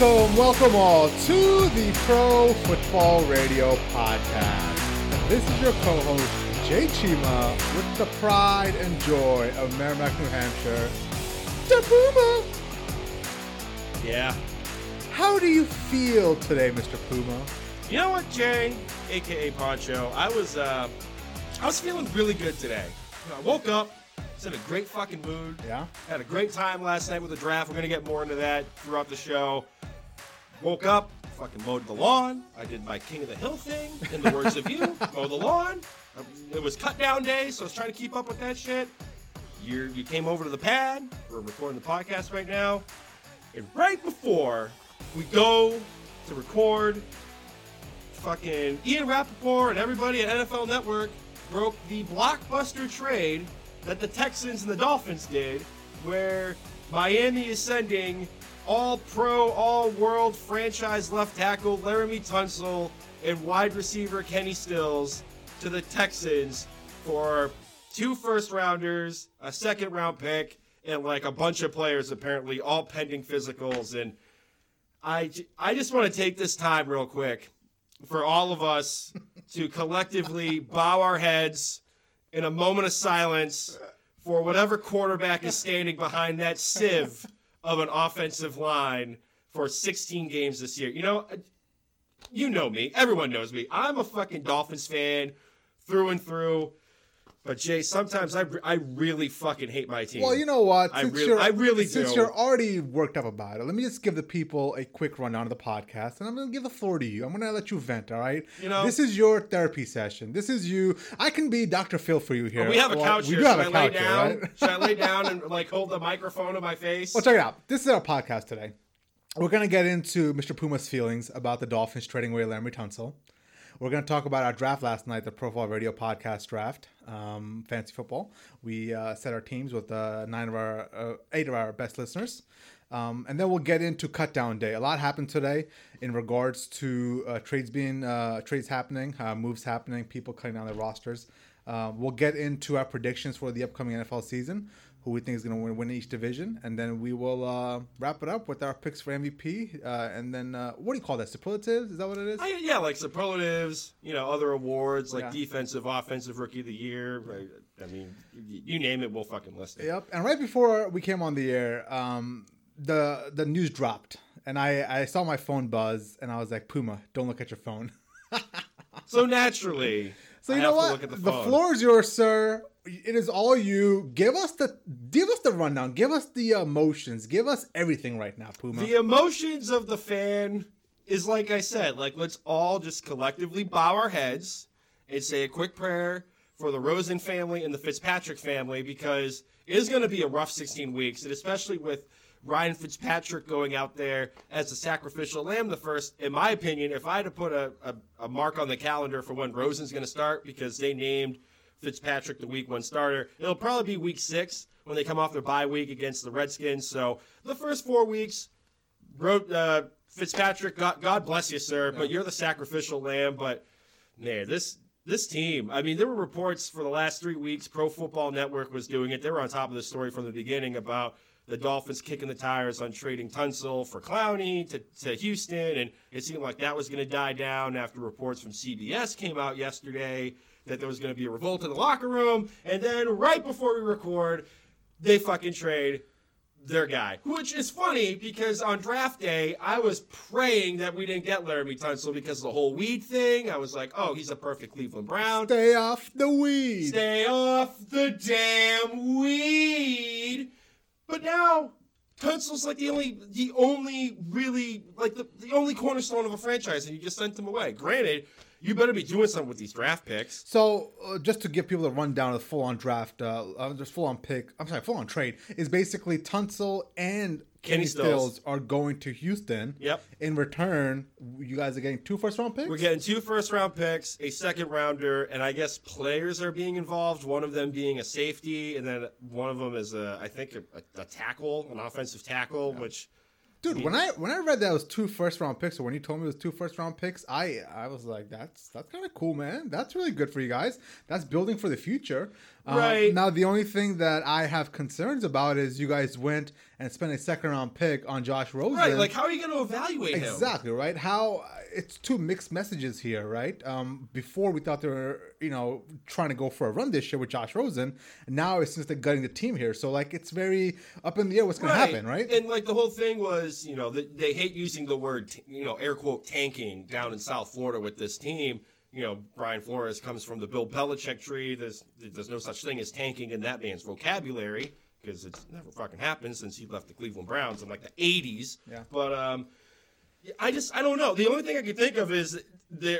Welcome all to the Pro Football Radio Podcast. This is your co-host, Jay Chima, with the pride and joy of Merrimack, New Hampshire, Mr. Puma. Yeah. How do you feel today, Mr. Puma? You know what, Jay, a.k.a. Poncho, I was feeling really good today. I woke up. In a great fucking mood. Yeah. Had a great time last night with the draft. We're going to get more into that throughout the show. Woke up, fucking mowed the lawn. I did my King of the Hill thing, in the words of you. Mow the lawn. It was cut down day, so I was trying to keep up with that shit. You came over to the pad. We're recording the podcast right now. And right before we go to record, fucking Ian Rappaport and everybody at NFL Network broke the blockbuster trade that the Texans and the Dolphins did, where Miami is sending all-pro, all-world franchise left tackle Laremy Tunsil and wide receiver Kenny Stills to the Texans for 2 first-rounders, a second-round pick, and like a bunch of players apparently, all pending physicals. And I just want to take this time real quick for all of us to collectively bow our heads in a moment of silence for whatever quarterback is standing behind that sieve of an offensive line for 16 games this year. You know me. Everyone knows me. I'm a fucking Dolphins fan through and through. But, Jay, sometimes I really fucking hate my team. Well, you know what? I really do. Since you're already worked up about it, let me just give the people a quick rundown of the podcast, and I'm going to give the floor to you. I'm going to let you vent, all right? You know, this is your therapy session. This is you. I can be Dr. Phil for you here. Well, we have a couch here. Should I lay down? Right? Should I lay down and, like, hold the microphone to my face? Well, check it out. This is our podcast today. We're going to get into Mr. Puma's feelings about the Dolphins trading away Laremy Tunsil. We're going to talk about our draft last night, the Pro Football Radio Podcast draft, fantasy football. We set our teams with 8 of our best listeners. And then we'll get into cutdown day. A lot happened today in regards to trades happening, moves happening, people cutting down their rosters. We'll get into our predictions for the upcoming NFL season, who we think is going to win each division. And then we will wrap it up with our picks for MVP. And then, what do you call that? Superlatives? Is that what it is? Yeah, like superlatives, other awards, like defensive, offensive, rookie of the year. Right? I mean, you name it, we'll fucking list it. Yep. And right before we came on the air, the news dropped. And I saw my phone buzz, and I was like, Puma, don't look at your phone. So naturally, so you know what? The floor is yours, sir. It is all you. Give us the rundown. Give us the emotions. Give us everything right now, Puma. The emotions of the fan is, like I said, like, let's all just collectively bow our heads and say a quick prayer for the Rosen family and the Fitzpatrick family, because it is going to be a rough 16 weeks, and especially with Ryan Fitzpatrick going out there as the sacrificial lamb the first. In my opinion, if I had to put a mark on the calendar for when Rosen's going to start, because they named Fitzpatrick the week 1 starter, it'll probably be week 6 when they come off their bye week against the Redskins. So the first 4 weeks, Fitzpatrick, God bless you, sir, but you're the sacrificial lamb. But, man, this team, I mean, there were reports for the last 3 weeks, Pro Football Network was doing it. They were on top of the story from the beginning about the Dolphins kicking the tires on trading Tunsil for Clowney to Houston, and it seemed like that was going to die down after reports from CBS came out yesterday that there was going to be a revolt in the locker room. And then right before we record, they fucking trade their guy, which is funny because on draft day, I was praying that we didn't get Laremy Tunsil because of the whole weed thing. I was like, oh, he's a perfect Cleveland Brown. Stay off the weed. Stay off the damn weed. But now Tunsil's like the only cornerstone of a franchise, and you just sent him away. Granted, you better be doing something with these draft picks. So, just to give people a rundown of the full-on draft, full-on trade, is basically Tunsil and Kenny Stills are going to Houston. Yep. In return, you guys are getting 2 first-round picks? We're getting 2 first-round picks, a second-rounder, and I guess players are being involved, one of them being a safety, and then one of them is, I think, a tackle, an offensive tackle, which Dude, when I read that it was 2 first-round picks, or when you told me it was 2 first-round picks, I was like, that's kind of cool, man. That's really good for you guys. That's building for the future. Right. Now, the only thing that I have concerns about is you guys went and spent a 2nd-round pick on Josh Rosen. Right, like how are you going to evaluate him? Exactly, right? How it's 2 mixed messages here, right? Before we thought they were, you know, trying to go for a run this year with Josh Rosen. Now it's just like gutting the team here. So, like, it's very up in the air what's going to happen, right? And, like, the whole thing was, you know, they hate using the word, you know, air quote tanking down in South Florida with this team. You know, Brian Flores comes from the Bill Belichick tree. There's no such thing as tanking in that man's vocabulary because it's never fucking happened since he left the Cleveland Browns in like the 80s. Yeah. But I don't know. The only thing I can think of is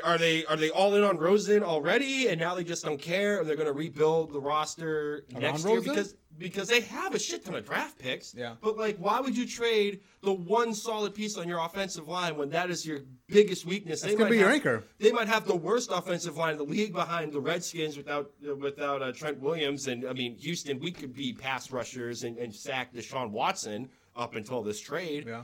are they all in on Rosen already and now they just don't care and they're going to rebuild the roster next year because they have a shit ton of draft picks. Yeah. But, like, why would you trade the one solid piece on your offensive line when that is your biggest weakness? That's going to be your anchor. They might have the worst offensive line in the league behind the Redskins without Trent Williams. And, I mean, Houston, we could be pass rushers and sack Deshaun Watson up until this trade. Yeah.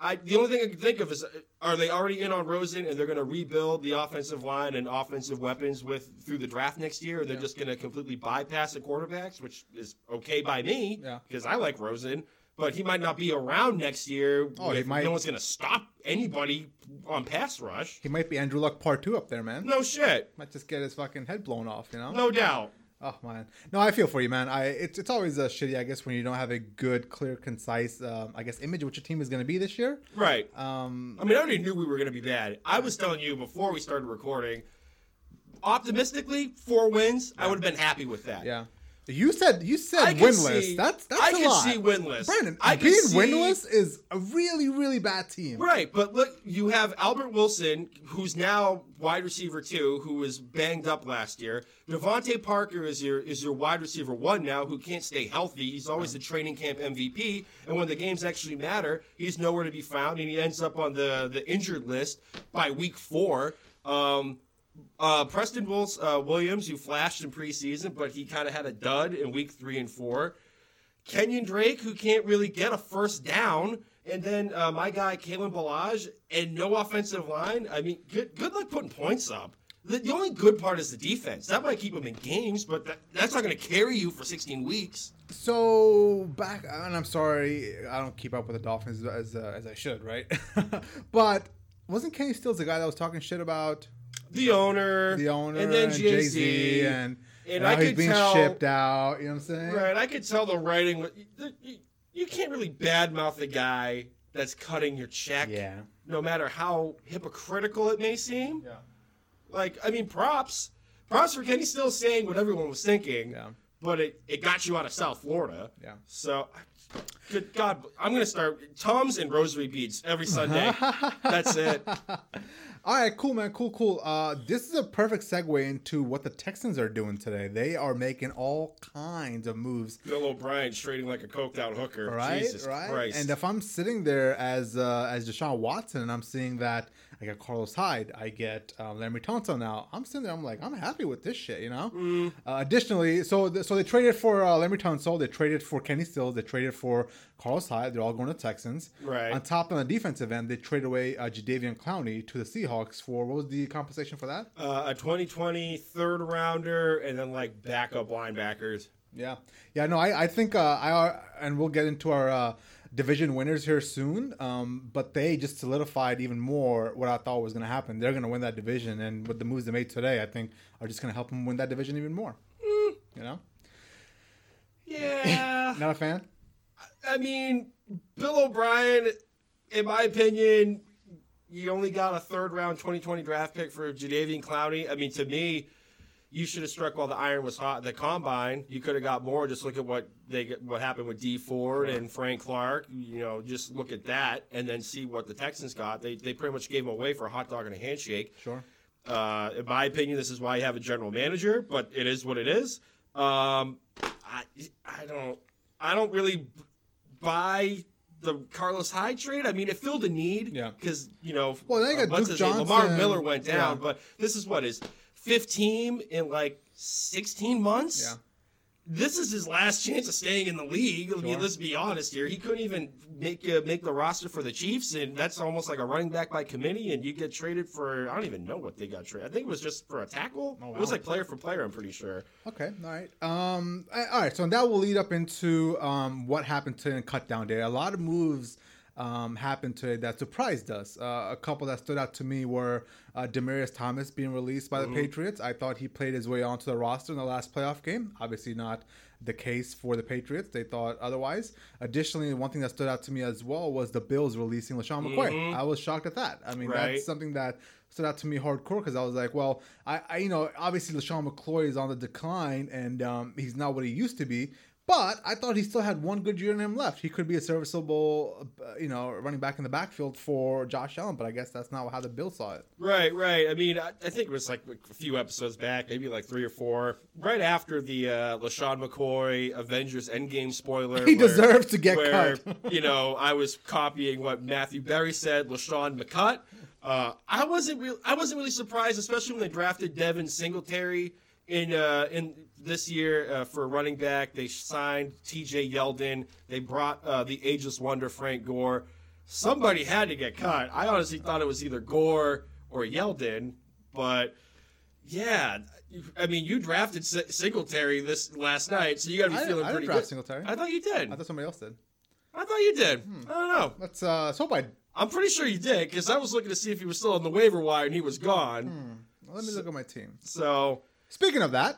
The only thing I can think of is, are they already in on Rosen and they're going to rebuild the offensive line and offensive weapons through the draft next year? Or they're just going to completely bypass the quarterbacks, which is okay by me because I like Rosen. But he might not be around next year. Oh, no one's going to stop anybody on pass rush. He might be Andrew Luck Part 2 up there, man. No shit. Might just get his fucking head blown off, you know? No doubt. Oh, man. No, I feel for you, man. It's always shitty, I guess, when you don't have a good, clear, concise, image of what your team is going to be this year. Right. I already knew we were going to be bad. I was telling you before we started recording, optimistically, 4 wins, I would have been happy with that. Yeah. You said winless. That's a lot. I can see winless. Brandon, winless is a really, really bad team. Right, but look, you have Albert Wilson, who's now wide receiver 2, who was banged up last year. Devontae Parker is your wide receiver 1 now, who can't stay healthy. He's always the training camp MVP, and when the games actually matter, he's nowhere to be found, and he ends up on the injured list by week 4. Preston Williams, who flashed in preseason, but he kind of had a dud in week 3 and 4. Kenyon Drake, who can't really get a first down. And then my guy, Kalen Ballage, and no offensive line. I mean, good luck putting points up. The only good part is the defense. That might keep them in games, but that's not going to carry you for 16 weeks. So back, and I'm sorry, I don't keep up with the Dolphins as I should, right? But wasn't Kenny Stills the guy that was talking shit about... The owner, and then Jay-Z, and I could tell he's being shipped out. You know what I'm saying? Right, I could tell the writing. You can't really badmouth the guy that's cutting your check, no matter how hypocritical it may seem. Yeah. Like, I mean, props for Kenny Stills saying what everyone was thinking, but it got you out of South Florida. Yeah. So, good God, I'm going to start Tom's and Rosary Beads every Sunday. That's it. All right, cool, man. Cool. This is a perfect segue into what the Texans are doing today. They are making all kinds of moves. Bill O'Brien trading like a coked-out hooker. Right, Jesus Christ. And if I'm sitting there as Deshaun Watson and I'm seeing that I get Carlos Hyde, I get Laremy Tunsil now, I'm sitting there, I'm like, I'm happy with this shit, you know? Mm. Additionally, so they traded for Laremy Tunsil, they traded for Kenny Stills, they traded for Carlos Hyde. They're all going to Texans. Right. On top of the defensive end, they traded away Jadeveon Clowney to the Seahawks. For what was the compensation for that? A 2020 3rd-rounder and then like backup linebackers. Yeah. No, I think and we'll get into our division winners here soon. But they just solidified even more what I thought was going to happen. They're going to win that division, and with the moves they made today, I think are just going to help them win that division even more. Mm. You know? Yeah. Not a fan. I mean, Bill O'Brien, in my opinion. You only got a 3rd-round 2020 draft pick for Jadeveon Clowney. I mean, to me, you should have struck while the iron was hot. The combine, you could have got more. Just look at what happened with Dee Ford and Frank Clark. You know, just look at that and then see what the Texans got. They pretty much gave them away for a hot dog and a handshake. Sure. In my opinion, this is why you have a general manager, but it is what it is. I don't really buy the Carlos Hyde trade. I mean, it filled a need because, you know, Duke Johnson. Lamar Miller went down, but this is 15 in like 16 months? Yeah. this is his last chance of staying in the league. Sure. I mean, let's be honest here. He couldn't even make the roster for the Chiefs, and that's almost like a running back by committee, and you get traded for, I don't even know what they got traded. I think it was just for a tackle. Oh, wow. It was like player for player, I'm pretty sure. Okay, all right. All right, so that will lead up into what happened to cut down day. A lot of moves happened today that surprised us. A couple that stood out to me were Demaryius Thomas being released by the Patriots. I thought he played his way onto the roster in the last playoff game. Obviously not the case for the Patriots. They thought otherwise. Additionally, one thing that stood out to me as well was the Bills releasing LeSean McCoy. Mm-hmm. I was shocked at that. I mean, that's something that stood out to me hardcore because I was like, well, I you know, obviously LeSean McCoy is on the decline and he's not what he used to be. But I thought he still had one good year in him left. He could be a serviceable, you know, running back in the backfield for Josh Allen. But I guess that's not how the Bills saw it. Right, right. I mean, I think it was like a few episodes back, maybe like 3 or 4, right after the LeSean McCoy Avengers Endgame spoiler. He deserved to get cut. You know, I was copying what Matthew Berry said, LeSean McCut. I wasn't really surprised, especially when they drafted Devin Singletary. In this year for running back, they signed T.J. Yeldon. They brought the ageless wonder Frank Gore. Somebody had to get cut. I honestly thought it was either Gore or Yeldon, but yeah, I mean, you drafted Singletary this last night, so you got to be feeling pretty good. I didn't draft Singletary. I thought you did. I thought somebody else did. I thought you did. I don't know. Let's hope I'm pretty sure you did because I was looking to see if he was still on the waiver wire and he was gone. Well, let me look at my team. So. Speaking of that,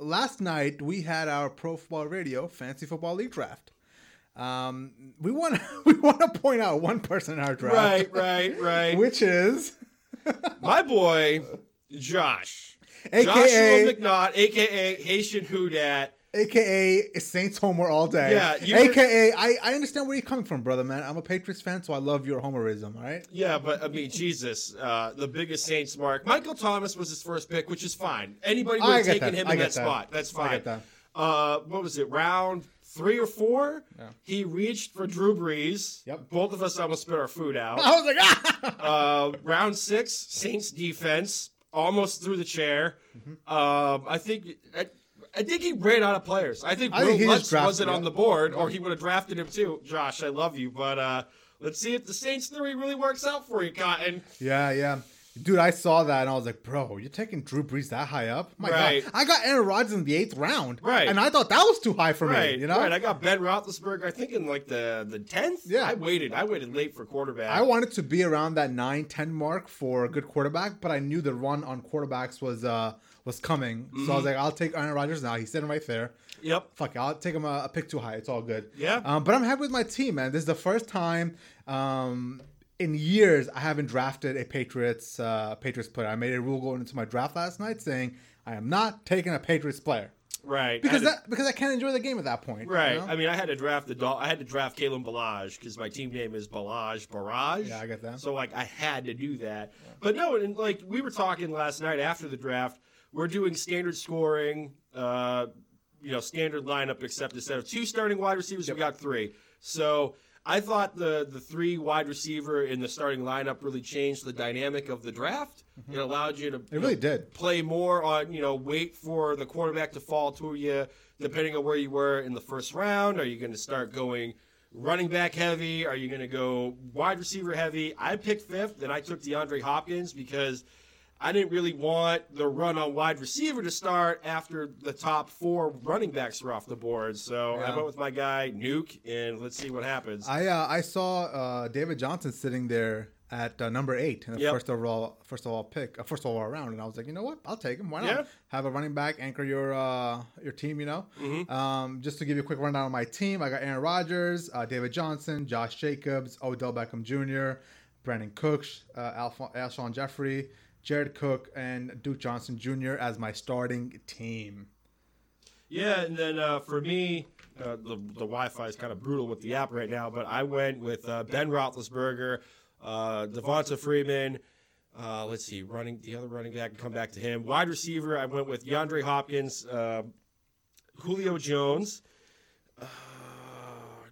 last night we had our Pro Football Radio Fantasy Football League draft. We want to point out one person in our draft. Right. Which is my boy Josh, AKA Joshua McNaught, AKA Haitian Who Dat. AKA Saints Homer all day. Yeah. AKA I understand where you're coming from, brother, man. I'm a Patriots fan, so I love your Homerism, all right? Yeah, but I mean, Jesus, the biggest Saints mark. Michael Thomas was his first pick, which is fine. Anybody would have taken him in that spot. That's fine. I get that. What was it, round 3 or 4? Yeah. He reached for Drew Brees. Yep. Both of us almost spit our food out. I was like, ah! Round 6, Saints defense. Almost through the chair. Mm-hmm. I think he ran out of players. I think Lutz wasn't on the board, or he would have drafted him too. Josh, I love you, but let's see if the Saints theory really works out for you, Cotton. Yeah. Dude, I saw that, and I was like, bro, you're taking Drew Brees that high up? My God. I got Aaron Rodgers in the 8th round, and I thought that was too high for me, you know? Right, I got Ben Roethlisberger, I think, in like the 10th? Yeah. I waited late for quarterback. I wanted to be around that 9-10 mark for a good quarterback, but I knew the run on quarterbacks was coming. Mm-hmm. So I was like, I'll take Aaron Rodgers now. He's sitting right there. Yep. Fuck it. I'll take him a pick too high. It's all good. Yeah. But I'm happy with my team, man. This is the first time in years I haven't drafted a Patriots player. I made a rule going into my draft last night saying I am not taking a Patriots player. Right. Because I can't enjoy the game at that point. Right. You know? I mean, I had to draft I had to draft Kalen Ballage because my team name is Barrage. Yeah, I got that. So like I had to do that. Yeah. But no, and like we were talking last night after the draft, we're doing standard scoring, standard lineup, except instead of 2 starting wide receivers, we got 3. So I thought the 3 wide receiver in the starting lineup really changed the dynamic of the draft. Mm-hmm. It allowed you to play more on, wait for the quarterback to fall to you, depending on where you were in the first round. Are you going to start going running back heavy? Are you going to go wide receiver heavy? I picked 5th, and I took DeAndre Hopkins because I didn't really want the run on wide receiver to start after the top 4 running backs were off the board. So I went with my guy, Nuke, and let's see what happens. I saw David Johnson sitting there at number 8 in the first overall round, and I was like, you know what? I'll take him. Why not? Yeah. Have a running back anchor your team, you know? Mm-hmm. Just to give you a quick rundown on my team, I got Aaron Rodgers, David Johnson, Josh Jacobs, Odell Beckham Jr., Brandon Cooks, Alshon Jeffrey, Jared Cook, and Duke Johnson Jr. as my starting team. Yeah, and then for me, the Wi-Fi is kind of brutal with the app right now, but I went with Ben Roethlisberger, Devonta Freeman. The other running back, come back to him. Wide receiver, I went with DeAndre Hopkins, Julio Jones.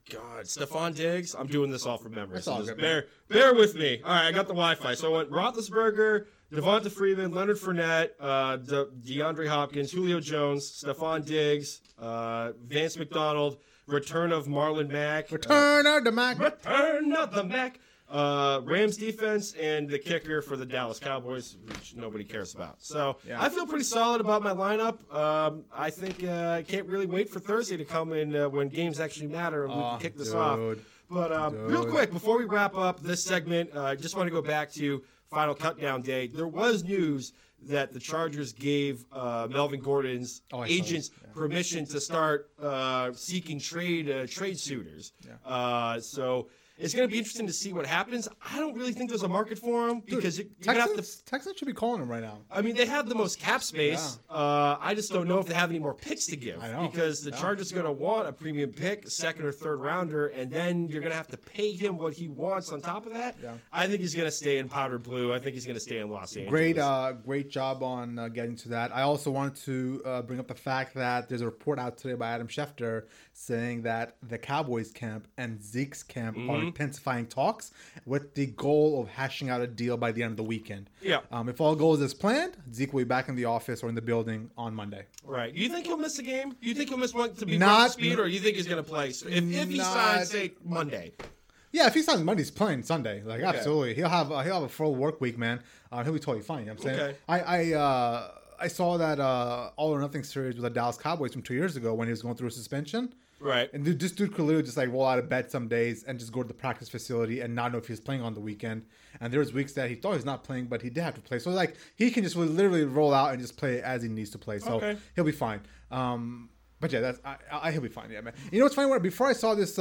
God, Stefon Diggs. I'm doing this all from memory. Bear with me. All right, I got the Wi-Fi. So I went Roethlisberger, Devonta Freeman, Leonard Fournette, DeAndre Hopkins, Julio Jones, Stefon Diggs, Vance McDonald, return of Marlon Mack. Return of the Mack. Rams defense and the kicker for the Dallas Cowboys, which nobody cares about. So yeah. I feel pretty solid about my lineup. I think I can't really wait for Thursday to come in when games actually matter and we can kick this off. But real quick, before we wrap up this segment, I just want to go back to Final Countdown Day. There was news that the Chargers gave Melvin Gordon's agents permission to start seeking trade suitors. Yeah. So it's going to be interesting to see what happens. I don't really think there's a market for him because Texans should be calling him right now. I mean, they have the most cap space. Yeah. I just don't know if they have any more picks to give because the Chargers are going to want a premium pick, second or third rounder, and then you're going to have to pay him what he wants on top of that. Yeah. I think he's going to stay in powder blue. I think he's going to stay in Los Angeles. Great job on getting to that. I also wanted to bring up the fact that there's a report out today by Adam Schefter saying that the Cowboys camp and Zeke's camp are intensifying talks with the goal of hashing out a deal by the end of the weekend. Yeah. If all goes as planned, Zeke will be back in the office or in the building on Monday. Right. You think he'll miss a game? You think he'll miss one to be not speed, or you think he's going to play? If he signs, say Monday. Yeah, if he signs Monday, he's playing Sunday. Like absolutely, he'll have a full work week, man. He'll be totally fine. You know what I'm saying. Okay. I saw that All or Nothing series with the Dallas Cowboys from 2 years ago when he was going through a suspension. Right. And this dude could literally just like roll out of bed some days and just go to the practice facility and not know if he was playing on the weekend. And there was weeks that he thought he was not playing, but he did have to play. So like he can just literally roll out and just play as he needs to play. So he'll be fine. But yeah, he'll be fine. Yeah, man. You know what's funny? Before I saw this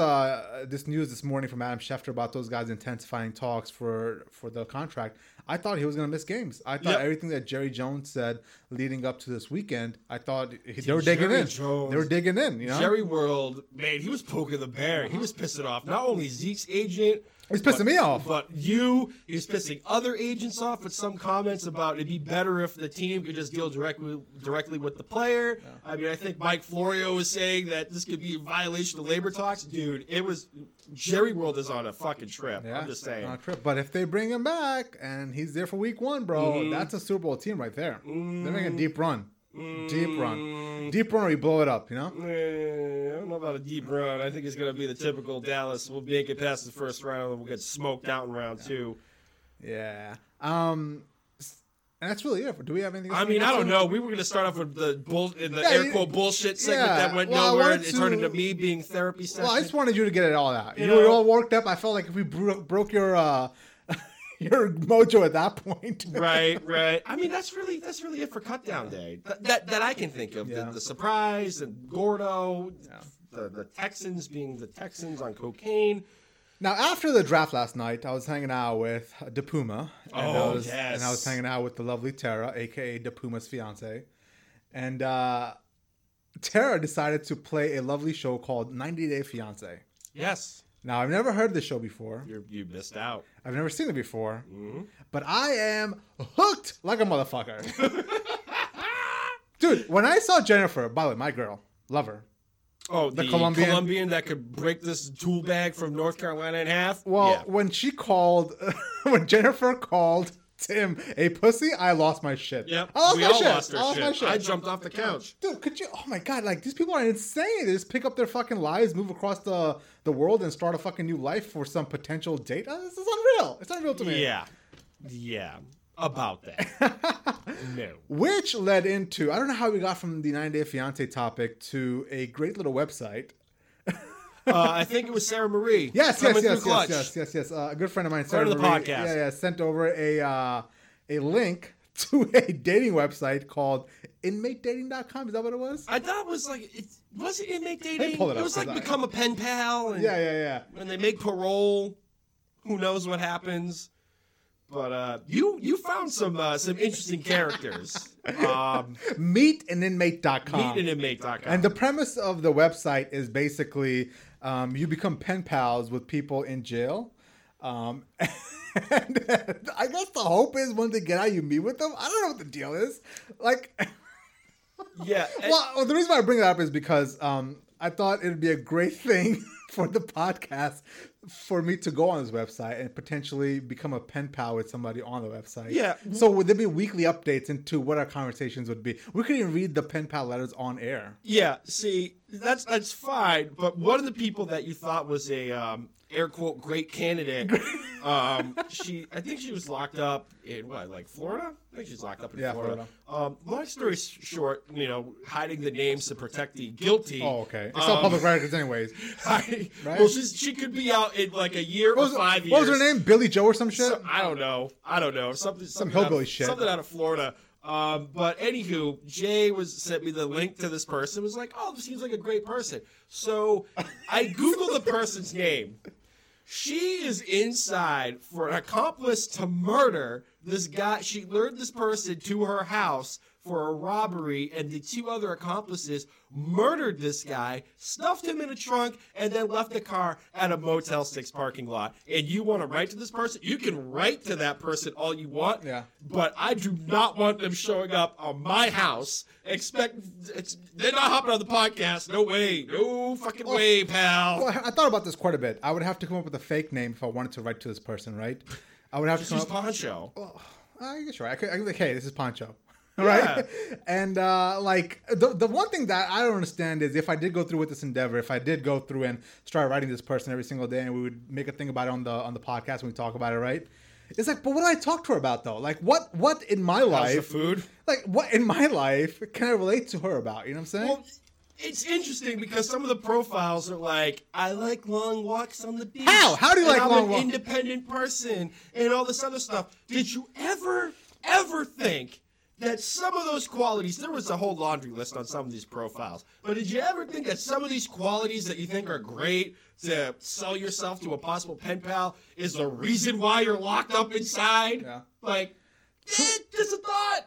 news this morning from Adam Schefter about those guys intensifying talks for the contract, I thought he was going to miss games. I thought everything that Jerry Jones said leading up to this weekend, I thought they were digging in. You know, Jerry World, man, he was poking the bear. He was pissing off not only Zeke's agent. He's pissing me off. But he's pissing other agents off with some comments about it'd be better if the team could just deal directly with the player. Yeah. I mean, I think Mike Florio was saying that this could be a violation of labor talks. Dude, it was Jerry World is on a fucking trip. Yeah, I'm just saying. On a trip. But if they bring him back and he's there for week one, bro, that's a Super Bowl team right there. They're making a deep run. Deep run or you blow it up, you know? I don't know about a deep run. I think it's going to be the typical Dallas. We'll make it past the first round and we'll get smoked out in round two. Yeah. And that's really it. Do we have anything else? I mean, I don't know. We were going to start off with the air quote bullshit segment that went nowhere. It turned into me being therapy session. Well, I just wanted you to get it all out. You were all worked up. I felt like if we broke your mojo at that point. right. I mean, that's really it for Cutdown Day. That I can think of. The surprise and Gordo, the Texans being the Texans on cocaine. Now, after the draft last night, I was hanging out with De Puma. And I was hanging out with the lovely Tara, a.k.a. De Puma's fiance. And Tara decided to play a lovely show called 90 Day Fiance. Yes. Now, I've never heard of this show before. You missed out. I've never seen it before. Mm-hmm. But I am hooked like a motherfucker. Dude, when I saw Jennifer, by the way, my girl, love her. Oh, the Colombian that could break this tool bag from North Carolina in half? Well, when Jennifer called Tim a pussy, I lost my shit. Yep. We all lost our shit. I jumped off the couch. Dude, could you? Oh my God, like these people are insane. They just pick up their fucking lives, move across the world, and start a fucking new life for some potential date. This is unreal. It's unreal to me. Yeah. About that. No. Which led into, I don't know how we got from the 9-Day Fiancé topic to a great little website. I think it was Sarah Marie. Yes. A good friend of mine, Sarah Marie. Podcast. Yeah, sent over a link to a dating website called InmateDating.com. Is that what it was? I thought it was like, was it Inmate Dating? They pulled it up. It was like become a pen pal. And, yeah. And they make parole. Who knows what happens? But you found some interesting characters. MeetAnInmate.com. And the premise of the website is basically you become pen pals with people in jail. And I guess the hope is once they get out, you meet with them. I don't know what the deal is. Like, yeah. Well, the reason why I bring that up is because I thought it would be a great thing for the podcast for me to go on his website and potentially become a pen pal with somebody on the website. Yeah. So would there be weekly updates into what our conversations would be? We couldn't even read the pen pal letters on air. Yeah. See, that's fine. But one of the people that you thought was a air quote great candidate, I think she was locked up in Florida. I think she's locked up in Florida. Long story short, hiding the names to protect the guilty. Oh, okay. It's all public records, anyways. Right? Well, she could be out in like a year or 5 years. What was her name? Billy Joe or some shit? I don't know. Some hillbilly shit. Something out of Florida. But anywho, Jay sent me the link to this person. It was like, oh, this seems like a great person. So I Googled the person's name. She is inside for an accomplice to murder. This guy, she lured this person to her house for a robbery, and the two other accomplices murdered this guy, stuffed him in a trunk, and then left the car at a Motel 6 parking lot. And you want to write to this person? You can write to that person all you want, but I do not want them showing up on my house. They're not hopping on the podcast. No way. No fucking way, pal. Well, I thought about this quite a bit. I would have to come up with a fake name if I wanted to write to this person, right? I would have to use Poncho. Oh, I guess you're right. I could be like, hey, this is Poncho. Right? Yeah. And the one thing that I don't understand is if I did go through with this endeavor, if I did go through and start writing this person every single day and we would make a thing about it on the podcast when we talk about it, right? It's like, but what do I talk to her about though? Like what in my life, how's the food? Like what in my life can I relate to her about? You know what I'm saying? Well, it's interesting because some of the profiles are like, I like long walks on the beach. How do you like long walks? I'm an independent person and all this other stuff. Did you ever think that some of those qualities, there was a whole laundry list on some of these profiles, but did you ever think that some of these qualities that you think are great to sell yourself to a possible pen pal is the reason why you're locked up inside? Yeah. Like, just a thought.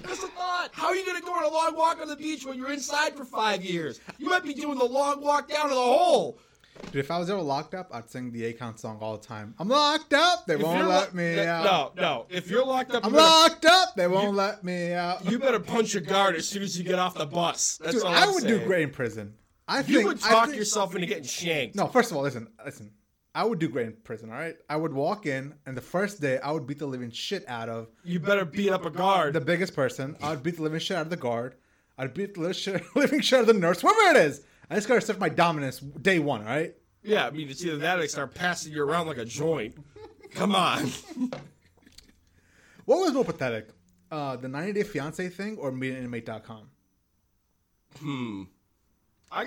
That's a thought. How are you going to go on a long walk on the beach when you're inside for 5 years? You might be doing the long walk down to the hole. Dude, if I was ever locked up, I'd sing the Akon song all the time. I'm locked up. They won't let me out. No. If you're locked up. I'm locked up. They won't let me out. You better punch your guard as soon as you get off the bus. That's all I'm saying. I would do great in prison. I think you would talk yourself into getting shanked. No, first of all, listen. I would do great in prison, all right? I would walk in, and the first day, I would beat the living shit out of... You better beat up a guard. The biggest person. I would beat the living shit out of the guard. I'd beat the living shit out of the nurse, whatever it is. I just got to assert my dominance day one, all right? Yeah, I mean, it's either that or they start passing you around like a joint. Come on. What was more pathetic? The 90 Day Fiance thing or MeetAnInmate.com? I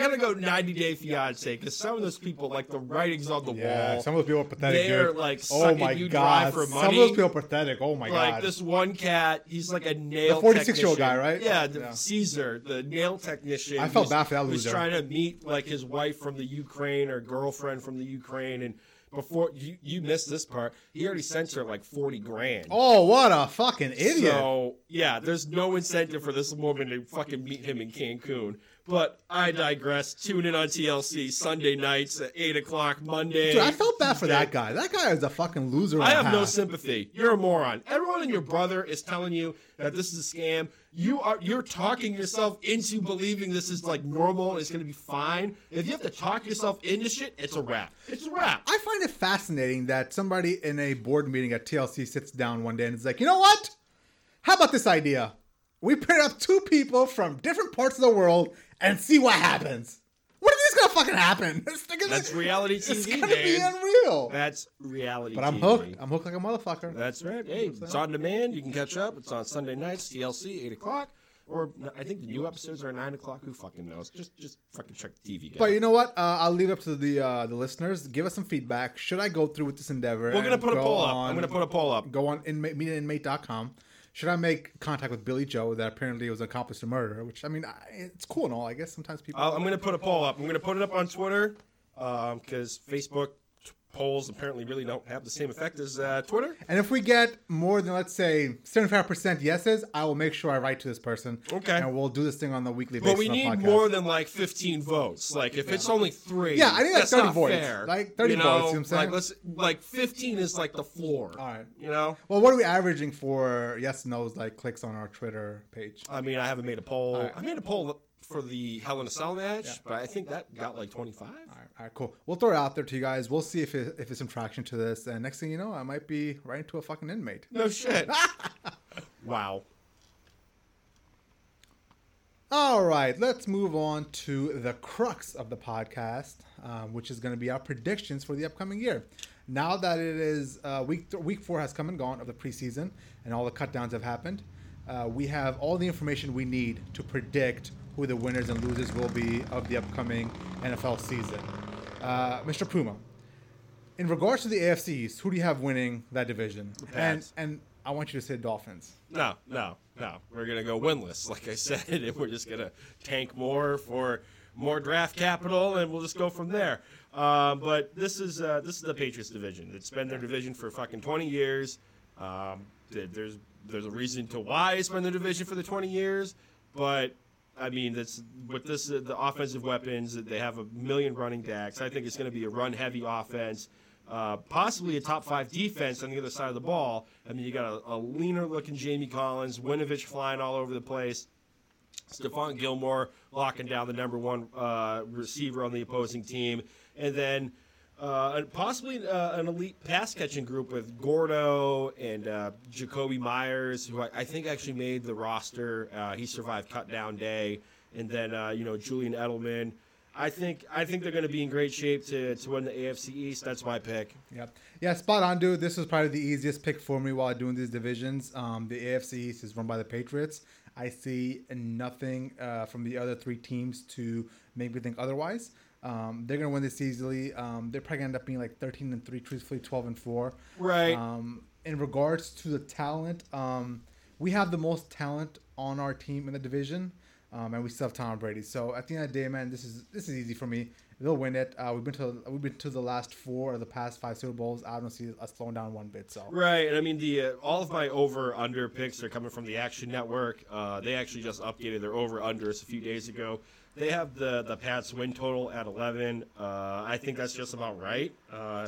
gotta go 90 Day Fiance because some of those people, like the writing's on the wall. Yeah, some of those people are pathetic. They're like sucking you dry for money. Some of those people are pathetic. Oh my god! Like this one cat, he's like a nail technician. The 46-year-old guy, right? Yeah, Caesar, the nail technician. I felt bad for that loser. He's trying to meet like his wife from the Ukraine or girlfriend from the Ukraine, and before you missed this part, he already sent her like $40,000. Oh, what a fucking idiot! So yeah, there's no incentive for this woman to fucking meet him in Cancun. But I digress. Tune in on TLC Sunday nights at 8 o'clock Monday. Dude, I felt bad for that guy. That guy is a fucking loser. I have no sympathy. You're a moron. Everyone and your brother is telling you that this is a scam. You're talking yourself into believing this is like normal and it's going to be fine. If you have to talk yourself into shit, it's a wrap. It's a wrap. I find it fascinating that somebody in a board meeting at TLC sits down one day and is like, you know what? How about this idea? We paired up two people from different parts of the world and see what happens. What is this going to fucking happen? That's reality TV, it's going to be unreal. That's reality TV. But I'm hooked. I'm hooked like a motherfucker. That's right. Hey, it's on demand. You can catch up. It's on Sunday nights, TLC, 8 o'clock. Or I think the new episodes are at 9 o'clock. Who fucking knows? Just fucking check the TV. Guys. But you know what? I'll leave it up to the listeners. Give us some feedback. Should I go through with this endeavor? We're going to put a poll up. I'm going to put a poll up. Go on MeetAnInmate.com. Should I make contact with Billy Joe that apparently was an accomplice to murder? Which, I mean, it's cool and all, I guess. Sometimes people... I'm going to put a poll up. I'm going to put it up on Twitter because Facebook polls apparently really don't have the same effect as Twitter. And if we get more than, let's say, 75% yeses, I will make sure I write to this person. Okay. And we'll do this thing on the weekly basis. But we need more than, like, 15 votes. Like, if it's only 3, yeah, I think that's not votes. Fair. Like, 30 votes, you know what I'm saying? Like, 15 is, like, the floor. All right. You know? Well, what are we averaging for yes and no's, like, clicks on our Twitter page? I mean, I haven't made a poll. Right. I made a poll for the Hell in a Cell match, but I think that got like 25. All right, cool. We'll throw it out there to you guys. We'll see if it's some traction to this. And next thing you know, I might be right into a fucking inmate. No shit. Wow. All right, let's move on to the crux of the podcast, which is going to be our predictions for the upcoming year. Now that it is week four has come and gone of the preseason and all the cutdowns have happened, we have all the information we need to predict who the winners and losers will be of the upcoming NFL season. Mr. Puma, in regards to the AFC East, who do you have winning that division? And I want you to say Dolphins. No. We're going to go winless, like I said, and we're just going to tank more for more draft capital, and we'll just go from there. But this is the Patriots division. It's been their division for fucking 20 years. There's a reason to why it's been their division for the 20 years, but I mean, that's with this the offensive weapons that they have, a million running backs. I think it's going to be a run-heavy offense. Possibly a top-5 defense on the other side of the ball. I mean, you got a leaner-looking Jamie Collins, Winovich flying all over the place, Stephon Gilmore locking down the number 1 receiver on the opposing team, and then possibly an elite pass-catching group with Gordo and Jacoby Myers, who I think actually made the roster. He survived cut-down day. And then, Julian Edelman. I think they're going to be in great shape to win the AFC East. That's my pick. Yep. Yeah, spot on, dude. This was probably the easiest pick for me while doing these divisions. The AFC East is run by the Patriots. I see nothing from the other three teams to make me think otherwise. They're going to win this easily. They're probably going to end up being like 13-3, truthfully 12-4. Right. In regards to the talent, we have the most talent on our team in the division. And we still have Tom Brady. So at the end of the day, man, this is easy for me. They'll win it. We've been to the last 4 of the past 5 Super Bowls. I don't see us slowing down one bit. So right, and I mean all of my over/under picks are coming from the Action Network. They actually just updated their over/unders a few days ago. They have the Pats win total at 11. I think that's just about right.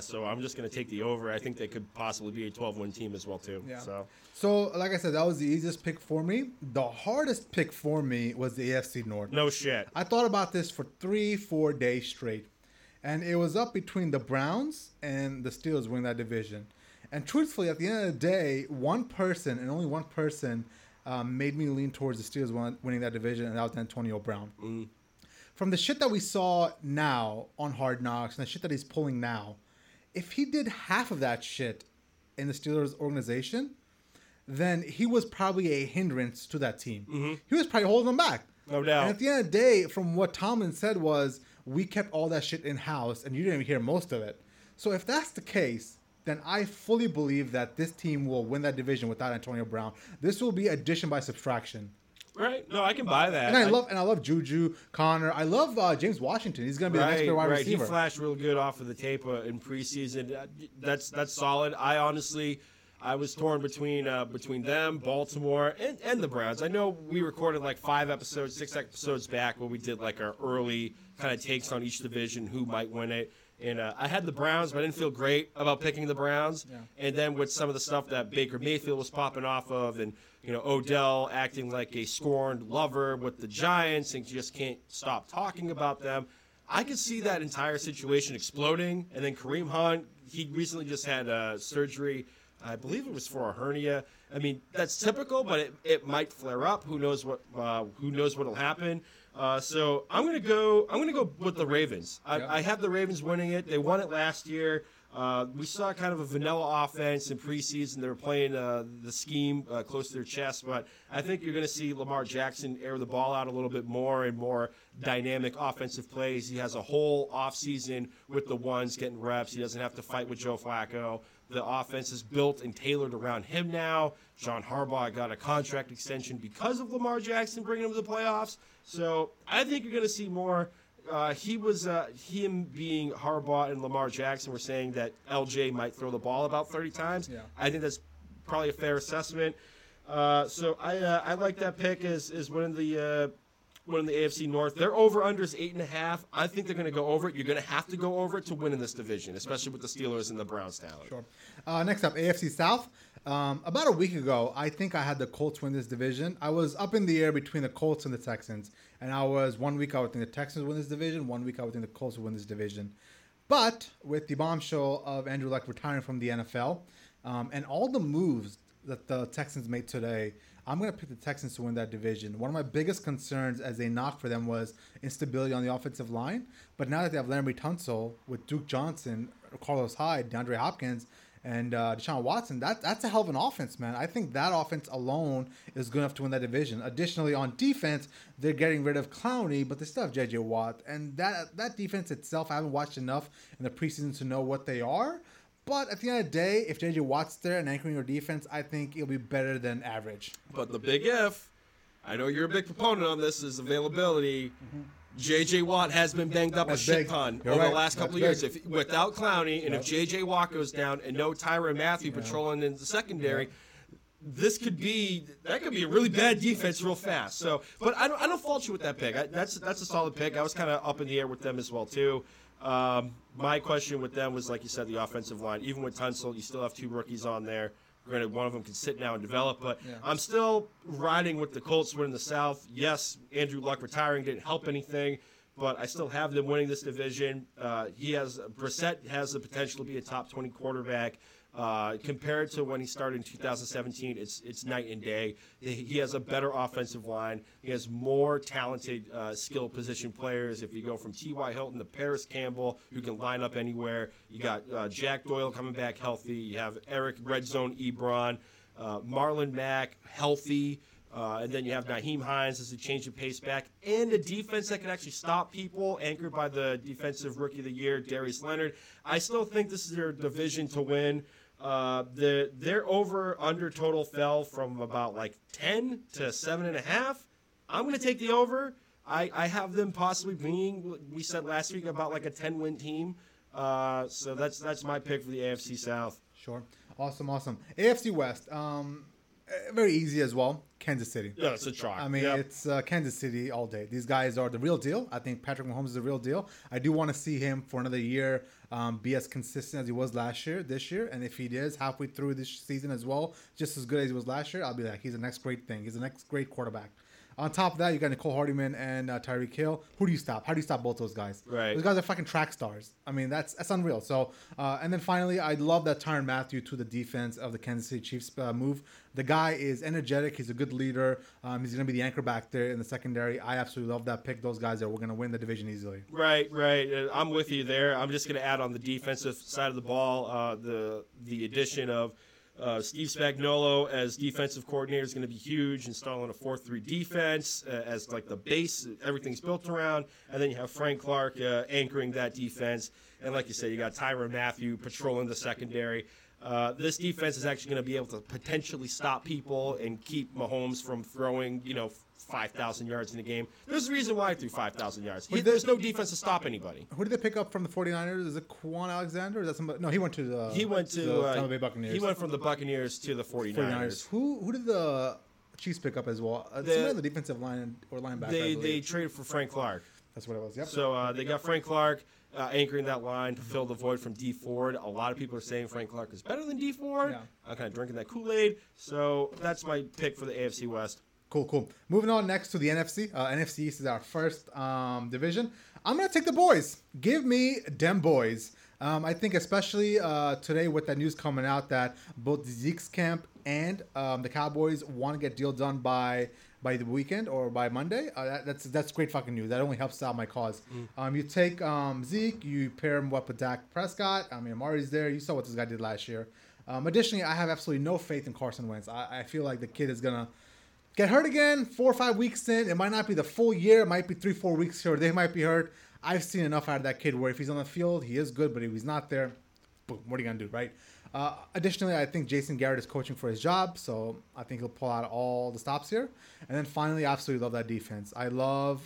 So I'm just going to take the over. I think they could possibly be a 12-win team as well, too. Yeah. So, like I said, that was the easiest pick for me. The hardest pick for me was the AFC North. No shit. I thought about this for 3-4 days straight. And it was up between the Browns and the Steelers winning that division. And truthfully, at the end of the day, one person and only one person made me lean towards the Steelers winning that division, and that was Antonio Brown. Mm. From the shit that we saw now on Hard Knocks and the shit that he's pulling now, if he did half of that shit in the Steelers organization, then he was probably a hindrance to that team. Mm-hmm. He was probably holding them back. No doubt. And at the end of the day, from what Tomlin said was, we kept all that shit in-house, and you didn't even hear most of it. So if that's the case, then I fully believe that this team will win that division without Antonio Brown. This will be addition by subtraction. Right. No, I can buy that. And I love Juju, Connor. I love James Washington. He's going to be the next wide receiver. He flashed real good off of the tape in preseason. That's solid. I was torn between them, Baltimore, and the Browns. I know we recorded like 6 episodes back where we did like our early kind of takes on each division, who might win it. And I had the Browns, but I didn't feel great about picking the Browns. Yeah. And then with some of the stuff that Baker Mayfield was popping off of, and Odell acting like a scorned lover with the Giants and just can't stop talking about them, I could see that entire situation exploding. And then Kareem Hunt, he recently just had surgery. I believe it was for a hernia. I mean, that's typical, but it might flare up. Who knows what'll happen. So I'm gonna go with the Ravens. I have the Ravens winning it. They won it last year. We saw kind of a vanilla offense in preseason. They were playing the scheme close to their chest, but I think you're going to see Lamar Jackson air the ball out a little bit more and more dynamic offensive plays. He has a whole offseason with the ones getting reps. He doesn't have to fight with Joe Flacco. The offense is built and tailored around him now. John Harbaugh got a contract extension because of Lamar Jackson bringing him to the playoffs. So I think you're going to see more. Him being Harbaugh and Lamar Jackson were saying that LJ might throw the ball about 30 times. Yeah. I think that's probably a fair assessment. So I like that pick as winning the AFC North. Their over-under is 8.5. I think they're going to go over it. You're going to have to go over it to win in this division, especially with the Steelers and the Browns talent. Sure. Next up, AFC South. About a week ago, I think I had the Colts win this division. I was up in the air between the Colts and the Texans, and I was 1 week I would think the Texans win this division, 1 week I would think the Colts would win this division. But with the bombshell of Andrew Luck retiring from the NFL, and all the moves that the Texans made today, I'm going to pick the Texans to win that division. One of my biggest concerns as a knock for them was instability on the offensive line. But now that they have Laremy Tunsil with Duke Johnson, Carlos Hyde, DeAndre Hopkins, and Deshaun Watson, that's a hell of an offense, man. I think that offense alone is good enough to win that division. Additionally, on defense, they're getting rid of Clowney, but they still have J.J. Watt. And that defense itself, I haven't watched enough in the preseason to know what they are. But at the end of the day, if J.J. Watt's there and anchoring your defense, I think it'll be better than average. But the big if, I know you're a big proponent on this, is availability. Mm-hmm. J.J. Watt has been banged up a shit ton over the last couple of years. If without Clowney, and if J.J. Watt goes down and no Tyrann Mathieu patrolling in the secondary, this could be a really bad defense real fast. So, but I don't fault you with that pick. That's a solid pick. I was kind of up in the air with them as well too. My question with them was, like you said, the offensive line. Even with Tunsil, you still have two rookies on there. Granted, one of them can sit now and develop, but I'm still riding with the Colts winning the South. Yes, Andrew Luck retiring didn't help anything, but I still have them winning this division. Brissett has the potential to be a top 20 quarterback. Compared to when he started in 2017, it's night and day. He has a better offensive line. He has more talented skilled position players. If you go from T.Y. Hilton to Paris Campbell, who can line up anywhere, you got Jack Doyle coming back healthy. You have Eric Red Zone Ebron, Marlon Mack healthy. And then you have Nyheim Hines as a change of pace back, and a defense that can actually stop people, anchored by the defensive rookie of the year, Darius Leonard. I still think this is their division to win. Their over-under total fell from about like 10 to 7.5. I'm going to take the over. I have them possibly being, we said last week, about like a 10-win team. So that's my pick for the AFC South. Sure. Awesome. AFC West. Very easy as well. Kansas City. Yeah, it's a chalk. I mean, It's Kansas City all day. These guys are the real deal. I think Patrick Mahomes is the real deal. I do want to see him for another year be as consistent as he was last year, this year. And if he is halfway through this season as well, just as good as he was last year, I'll be like, he's the next great thing. He's the next great quarterback. On top of that, you got Nicole Hardman and Tyreek Hill. Who do you stop? How do you stop both those guys? Right. Those guys are fucking track stars. I mean, that's unreal. So, and then finally, I love that Tyrann Mathieu to the defense of the Kansas City Chiefs move. The guy is energetic. He's a good leader. He's going to be the anchor back there in the secondary. I absolutely love that pick. Those guys are going to win the division easily. Right. I'm with you there. I'm just going to add on the defensive side of the ball, the addition of Steve Spagnuolo as defensive coordinator is going to be huge, installing a 4-3 defense as like the base. Everything's built around. And then you have Frank Clark anchoring that defense. And like you said, you got Tyrann Mathieu patrolling the secondary. This defense is actually going to be able to potentially stop people and keep Mahomes from throwing, 5,000 yards in the game. There's a reason why I threw 5,000 yards. There's no defense to stop anybody. Who did they pick up from the 49ers? Is it Quan Alexander? Is that somebody? No, he went to the Tampa Bay Buccaneers. He went from the Buccaneers to the 49ers. Who did the Chiefs pick up as well? Somebody on the defensive line or linebacker. They traded for Frank Clark. That's what it was. Yep. So they got Frank Clark anchoring that line to fill the void from Dee Ford. A lot of people are saying Frank Clark is better than Dee Ford. Yeah. I'm kind of drinking that Kool-Aid. So that's my pick for the AFC West. Cool. Moving on next to the NFC. NFC East is our first division. I'm going to take the boys. Give me them boys. I think especially today with that news coming out that both Zeke's camp and the Cowboys want to get deal done by the weekend or by Monday. That's great fucking news. That only helps out my cause. You take Zeke, you pair him up with Dak Prescott. I mean, Amari's there. You saw what this guy did last year. Additionally, I have absolutely no faith in Carson Wentz. I feel like the kid is going to get hurt again 4 or 5 weeks in. It might not be the full year. It might be 3-4 weeks here. They might be hurt. I've seen enough out of that kid where if he's on the field, he is good, but if he's not there, boom, what are you going to do, right? Additionally, I think Jason Garrett is coaching for his job, so I think he'll pull out all the stops here. And then finally, I absolutely love that defense. I love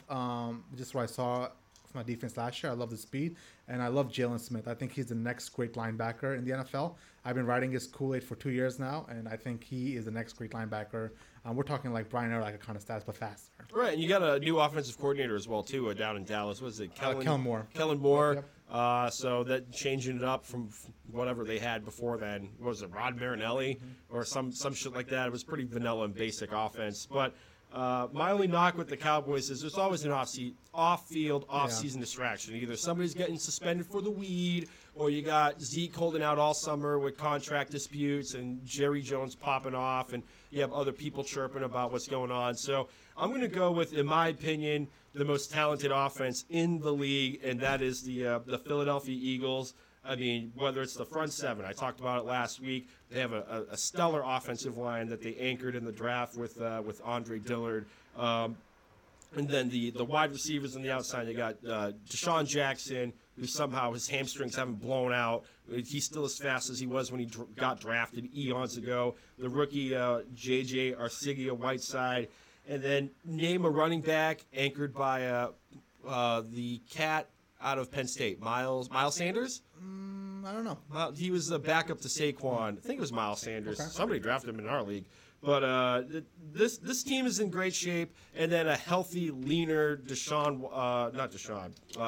just what I saw my defense last year. I love the speed, and I love Jalen Smith. I think he's the next great linebacker in the NFL. I've been riding his Kool-Aid for 2 years now, and I think he is the next great linebacker. We're talking like Brian Urlacher kind of stats, but faster. Right, and you got a new offensive coordinator as well, too, down in Dallas. What is it? Kellen Moore. Kellen Moore. Yep. So that changing it up from whatever they had before then. What was it, Rod Marinelli or some shit like that? It was pretty vanilla and basic offense. But my only knock with the Cowboys is there's always an off-field, off-season distraction. Either somebody's getting suspended for the weed, or you got Zeke holding out all summer with contract disputes and Jerry Jones popping off, and you have other people chirping about what's going on. So I'm going to go with, in my opinion, the most talented offense in the league, and that is the Philadelphia Eagles. I mean, whether it's the front seven, I talked about it last week. They have a stellar offensive line that they anchored in the draft with Andre Dillard. And then the wide receivers on the outside, they got Deshaun Jackson, who somehow his hamstrings haven't blown out. He's still as fast as he was when he got drafted eons ago. The rookie, J.J. Arcega-Whiteside. And then name a running back anchored by the cat out of Penn State, Miles Sanders? I don't know. He was the backup to Saquon. I think it was Miles Sanders. Okay. Somebody drafted him in our league. But this team is in great shape. And then a healthy, leaner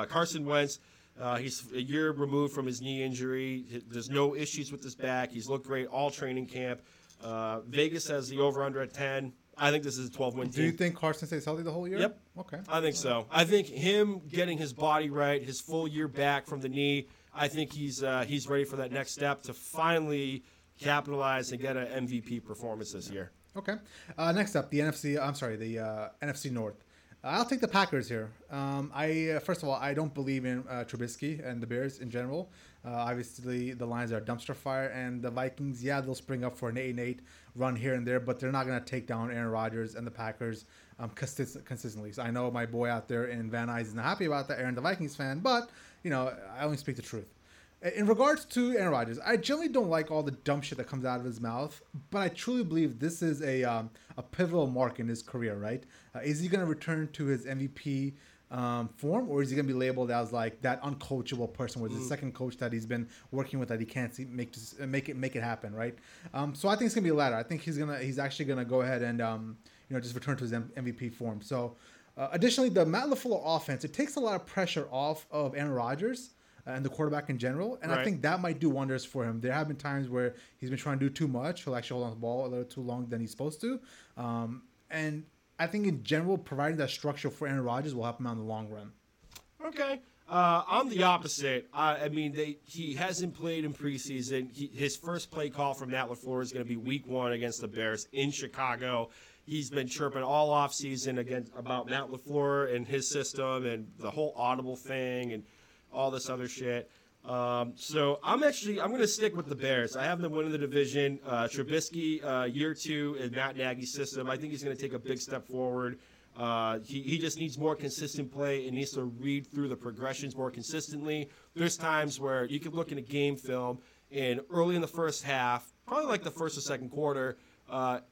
Carson Wentz. He's a year removed from his knee injury. There's no issues with his back. He's looked great all training camp. Vegas has the over-under at 10. I think this is a 12-win team. Do you think Carson stays healthy the whole year? Yep. Okay. I think so. I think him getting his body right, his full year back from the knee, I think he's ready for that next step to finally capitalize and get an MVP performance this year. Okay. Next up, the NFC North. I'll take the Packers here. First of all, I don't believe in Trubisky and the Bears in general. Obviously, the Lions are a dumpster fire, and the Vikings, they'll spring up for an 8-8 run here and there, but they're not going to take down Aaron Rodgers and the Packers consistently. So I know my boy out there in Van Nuys is not happy about that, Aaron the Vikings fan, but, I only speak the truth. In regards to Aaron Rodgers, I generally don't like all the dumb shit that comes out of his mouth, but I truly believe this is a pivotal mark in his career, right? Is he going to return to his MVP form, or is he going to be labeled as like that uncoachable person with his second coach that he's been working with that he can't make it happen, right? So I think it's going to be the latter. I think he's actually going to go ahead and just return to his MVP form. So additionally, the Matt LaFleur offense, it takes a lot of pressure off of Aaron Rodgers and the quarterback in general, and right. I think that might do wonders for him. There have been times where he's been trying to do too much. He'll actually hold on to the ball a little too long than he's supposed to, and I think in general, providing that structure for Aaron Rodgers will help him out in the long run. Okay. I'm the opposite. He hasn't played in preseason. His first play call from Matt LaFleur is going to be week one against the Bears in Chicago. He's been chirping all offseason about Matt LaFleur and his system and the whole audible thing and all this other shit. So I'm going to stick with the Bears. I have them winning the division. Trubisky, year two in Matt Nagy's system. I think he's going to take a big step forward. He just needs more consistent play and needs to read through the progressions more consistently. There's times where you can look in a game film, and early in the first half, probably like the first or second quarter,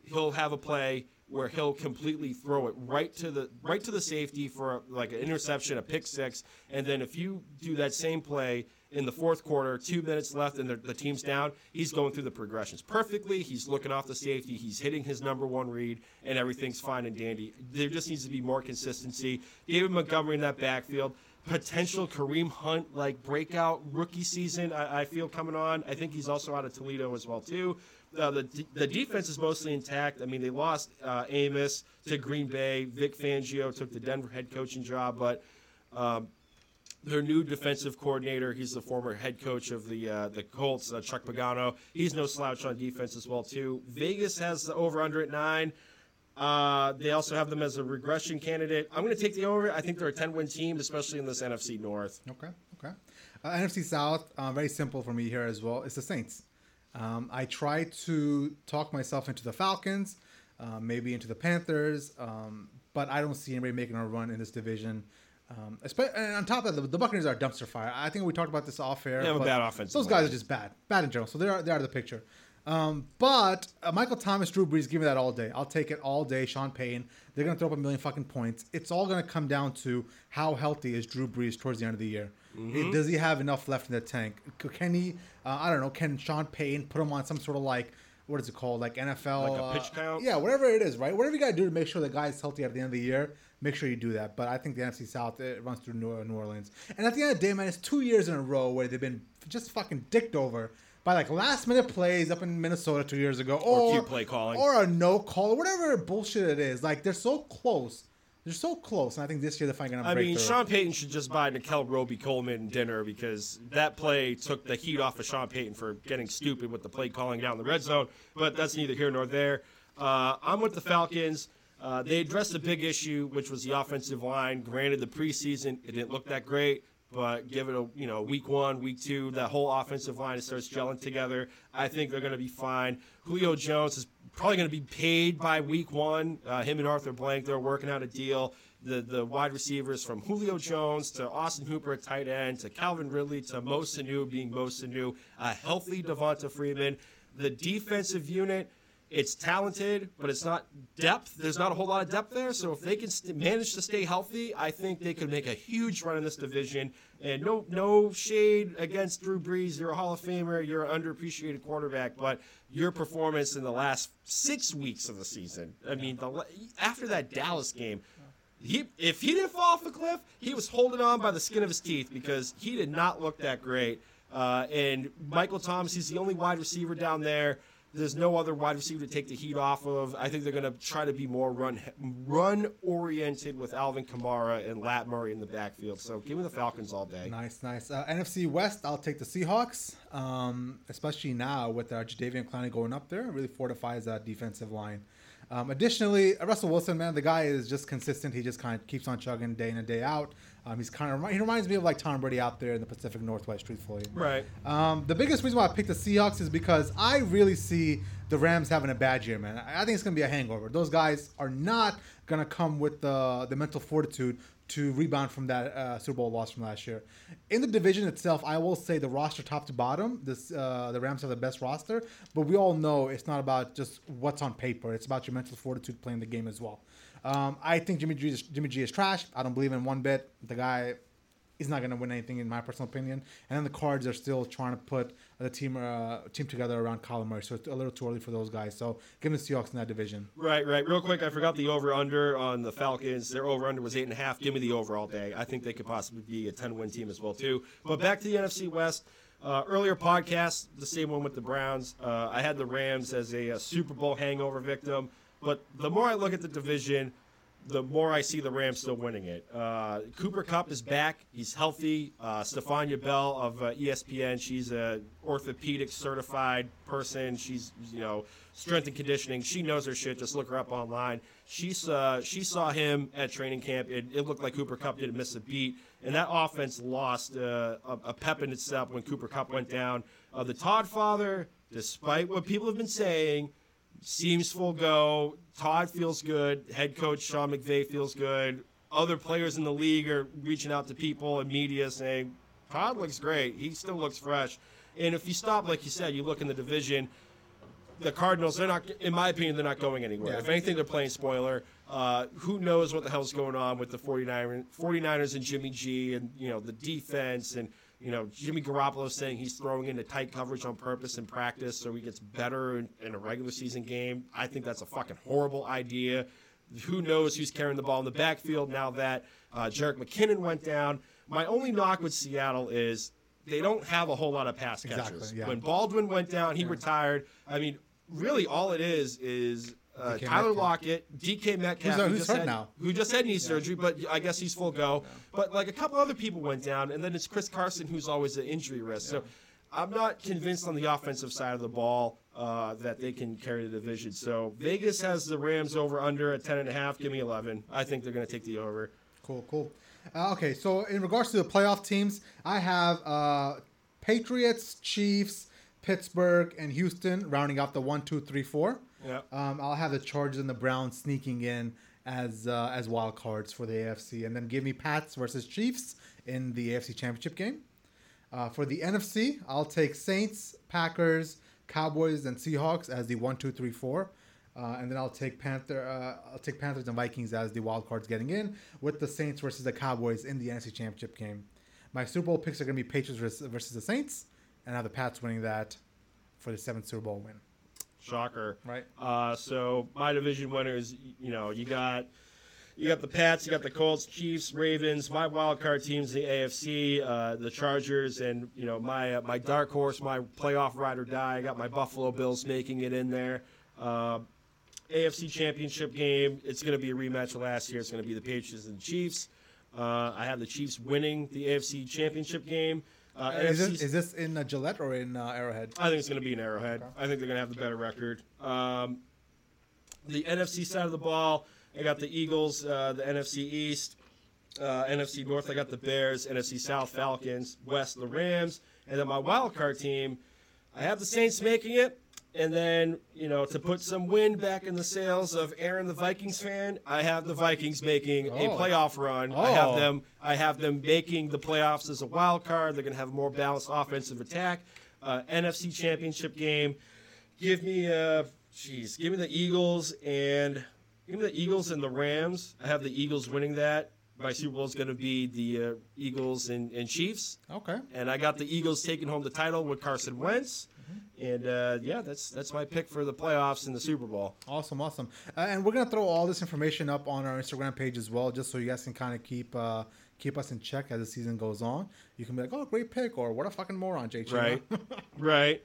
he'll have a play where he'll completely throw it right to the safety for like an interception, a pick six. And then if you do that same play in the fourth quarter, 2 minutes left and the team's down, he's going through the progressions perfectly. He's looking off the safety. He's hitting his number one read, and everything's fine and dandy. There just needs to be more consistency. David Montgomery in that backfield. Potential Kareem Hunt, like breakout rookie season, I feel coming on. I think he's also out of Toledo as well, too. The defense is mostly intact. I mean, they lost Amos to Green Bay. Vic Fangio took the Denver head coaching job, but their new defensive coordinator, he's the former head coach of the Colts, Chuck Pagano. He's no slouch on defense as well, too. Vegas has the over-under at 9. They also have them as a regression candidate. I'm going to take the over. I think they're a 10-win team, especially in this NFC North. Okay. NFC South, very simple for me here as well. It's the Saints. I try to talk myself into the Falcons, maybe into the Panthers, but I don't see anybody making a run in this division. And on top of that, the Buccaneers are a dumpster fire. I think we talked about this off air. They have a bad offense. Those guys are just bad in general. So they're out of the picture. But Michael Thomas, Drew Brees, give me that all day. I'll take it all day. Sean Payton, they're going to throw up a million fucking points. It's all going to come down to how healthy is Drew Brees towards the end of the year. Mm-hmm. Does he have enough left in the tank? Can he, I don't know, can Sean Payton put him on some sort of like, what is it called? Like NFL. Like a pitch count? Yeah, whatever it is, right? Whatever you got to do to make sure the guy's healthy at the end of the year, make sure you do that. But I think the NFC South, it runs through New Orleans. And at the end of the day, man, it's 2 years in a row where they've been just fucking dicked over by like last-minute plays up in Minnesota 2 years ago. Or cute play calling. Or a no-call. Whatever bullshit it is. Like, they're so close. They're so close. And I think this year they're finally going to break through. I mean, Sean Payton should just buy Nickel Roby Coleman dinner because that play took the heat off of Sean Payton for getting stupid with the play calling down the red zone. But that's neither here nor there. I'm with the Falcons. They addressed the big issue, which was the offensive line. Granted, the preseason, it didn't look that great. But give it a, you know, week one, week two, that whole offensive line, it starts gelling together. I think they're going to be fine. Julio Jones is probably going to be paid by week one. Him and Arthur Blank, they're working out a deal. The wide receivers from Julio Jones to Austin Hooper at tight end to Calvin Ridley to Mo Sanu being Mo Sanu, a healthy Devonta Freeman. The defensive unit, it's talented, but it's not depth. There's not a whole lot of depth there. So if they can manage to stay healthy, I think they could make a huge run in this division. And no shade against Drew Brees. You're a Hall of Famer. You're an underappreciated quarterback. But your performance in the last 6 weeks of the season, I mean, after that Dallas game, if he didn't fall off the cliff, he was holding on by the skin of his teeth because he did not look that great. And Michael Thomas, he's the only wide receiver down there. There's no other wide receiver to take the heat off of. I think they're going to try to be more run oriented with Alvin Kamara and Lat Murray in the backfield. So give me the Falcons all day. Nice. NFC West, I'll take the Seahawks, especially now with Jadeveon Clowney going up there. It really fortifies that defensive line. Additionally, Russell Wilson, man, the guy is just consistent. He just kind of keeps on chugging day in and day out. He reminds me of like Tom Brady out there in the Pacific Northwest, truthfully. Right. The biggest reason why I picked the Seahawks is because I really see the Rams having a bad year, man. I think it's going to be a hangover. Those guys are not going to come with the mental fortitude to rebound from that Super Bowl loss from last year. In the division itself, I will say the roster top to bottom, the Rams have the best roster, but we all know it's not about just what's on paper. It's about your mental fortitude playing the game as well. I think Jimmy G is trash. I don't believe in one bit. The guy is not going to win anything in my personal opinion. And then the Cards are still trying to put the team together around Kyler Murray, so it's a little too early for those guys. So give them the Seahawks in that division. Right. Real quick, I forgot the over-under on the Falcons. Their over-under was 8.5. Give me the over all day. I think they could possibly be a 10-win team as well too. But back to the NFC West. Earlier podcast, the same one with the Browns. I had the Rams as a Super Bowl hangover victim. But the more I look at the division, the more I see the Rams still winning it. Cooper Kupp is back. He's healthy. Stefania Bell of ESPN, she's an orthopedic certified person. She's, strength and conditioning. She knows her shit. Just look her up online. She saw him at training camp. It looked like Cooper Kupp didn't miss a beat. And that offense lost a pep in itself when Cooper Kupp went down. The Todd father, despite what people have been saying, seems full go. Todd feels good. Head coach Sean McVay feels good. Other players in the league are reaching out to people and media saying, Todd looks great. He still looks fresh. And if you stop, like you said, you look in the division, the Cardinals, they're not, in my opinion, they're not going anywhere. Yeah. If anything, they're playing spoiler. Who knows what the hell's going on with the 49ers and Jimmy G and, the defense and, Jimmy Garoppolo saying he's throwing into tight coverage on purpose in practice so he gets better in a regular season game. I think that's a fucking horrible idea. Who knows who's carrying the ball in the backfield now that Jerick McKinnon went down. My only knock with Seattle is they don't have a whole lot of pass catchers. Exactly, yeah. When Baldwin went down, he retired. I mean, really all it is Tyler Lockett, DK Metcalf, who just had knee surgery, but I guess he's full go. But like a couple other people went down, and then it's Chris Carson, who's always an injury risk. So I'm not convinced on the offensive side of the ball that they can carry the division. So Vegas has the Rams over under at 10.5. Give me 11. I think they're going to take the over. Cool. Okay, so in regards to the playoff teams, I have Patriots, Chiefs, Pittsburgh, and Houston rounding out the 1, 2, 3, 4. Yep. I'll have the Chargers and the Browns sneaking in as wild cards for the AFC. And then give me Pats versus Chiefs in the AFC Championship game. For the NFC, I'll take Saints, Packers, Cowboys and Seahawks as the 1, 2, 3, 4. And then I'll take Panthers and Vikings as the wild cards getting in, with the Saints versus the Cowboys in the NFC Championship game. My Super Bowl picks are going to be Patriots versus the Saints, and have the Pats winning that for the 7th Super Bowl win. Shocker, right? So my division winners, you got the Pats, you got the Colts, Chiefs, Ravens. My wild card teams, the AFC, the Chargers, and my dark horse, my playoff ride or die. I got my Buffalo Bills making it in there. AFC Championship game. It's going to be a rematch of last year. It's going to be the Patriots and the Chiefs. I have the Chiefs winning the AFC Championship game. Is this in Gillette or in Arrowhead? I think it's going to be in Arrowhead. Okay. I think they're going to have the better record. The NFC side of the ball, I got the Eagles, the NFC East, NFC North, I got the Bears, NFC South, Falcons, West, the Rams. And then my wild card team, I have the Saints making it. And then, to put some wind back in the sails of Aaron, the Vikings fan, I have the Vikings making a playoff run. Oh. I have them making the playoffs as a wild card. They're going to have a more balanced offensive attack. NFC Championship game. Give me the Eagles and the Rams. I have the Eagles winning that. My Super Bowl is going to be the Eagles and Chiefs. Okay. And I got the Eagles taking home the title with Carson Wentz. And, that's my pick for the playoffs and the Super Bowl. Awesome. And we're going to throw all this information up on our Instagram page as well, just so you guys can kind of keep us in check as the season goes on. You can be like, oh, great pick, or what a fucking moron, Jay Chima. Right.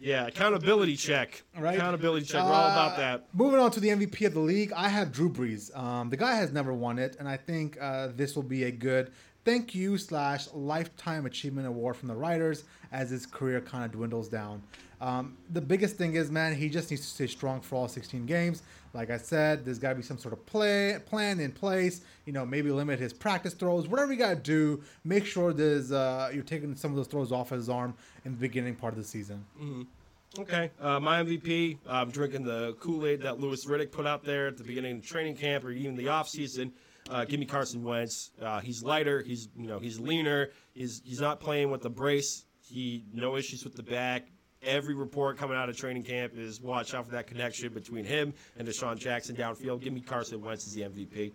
Yeah, accountability check. Right? Accountability check. We're all about that. Moving on to the MVP of the league, I have Drew Brees. The guy has never won it, and I think this will be a good thank you / lifetime achievement award from the writers as his career kind of dwindles down. The biggest thing is, man, he just needs to stay strong for all 16 games. Like I said, there's got to be some sort of plan in place. Maybe limit his practice throws. Whatever you got to do, make sure there's you're taking some of those throws off his arm in the beginning part of the season. Mm-hmm. Okay. My MVP, I'm drinking the Kool-Aid that Lewis Riddick put out there at the beginning of training camp or even the offseason. Give me Carson Wentz. He's lighter. He's he's leaner. He's not playing with the brace. No issues with the back. Every report coming out of training camp is watch out for that connection between him and Deshaun Jackson downfield. Give me Carson Wentz as the MVP.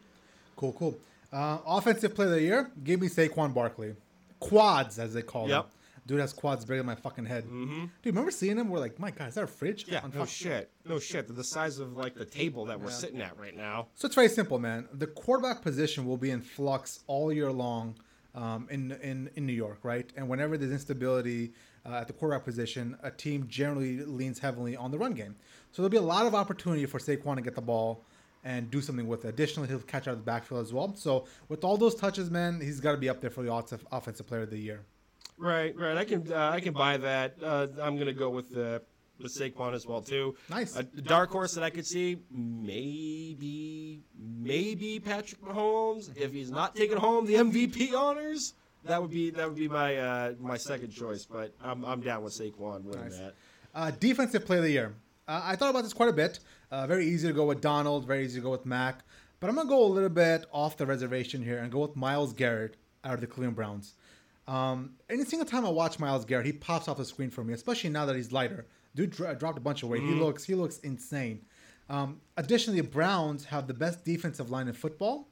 Cool. Offensive player of the year. Give me Saquon Barkley. Quads, as they call him. Dude has quads bigger than my fucking head. Mm-hmm. Dude, remember seeing him? We're like, my God, is that a fridge? Yeah, no shit. They're the size of, the table that we're sitting at right now. So it's very simple, man. The quarterback position will be in flux all year long in New York, right? And whenever there's instability at the quarterback position, a team generally leans heavily on the run game. So there'll be a lot of opportunity for Saquon to get the ball and do something with it. Additionally, he'll catch out of the backfield as well. So with all those touches, man, he's got to be up there for the offensive player of the year. Right. I can buy that. I'm gonna go with Saquon as well too. Nice. A dark horse that I could see, maybe Patrick Mahomes. If he's not taking home the MVP honors, that would be my second choice. But I'm down with Saquon winning that. Defensive player of the year. I thought about this quite a bit. Very easy to go with Donald. Very easy to go with Mack. But I'm gonna go a little bit off the reservation here and go with Myles Garrett out of the Cleveland Browns. Any single time I watch Myles Garrett, he pops off the screen for me, especially now that he's lighter. Dude dropped a bunch of weight. Mm-hmm. He looks insane. Additionally, the Browns have the best defensive line in football,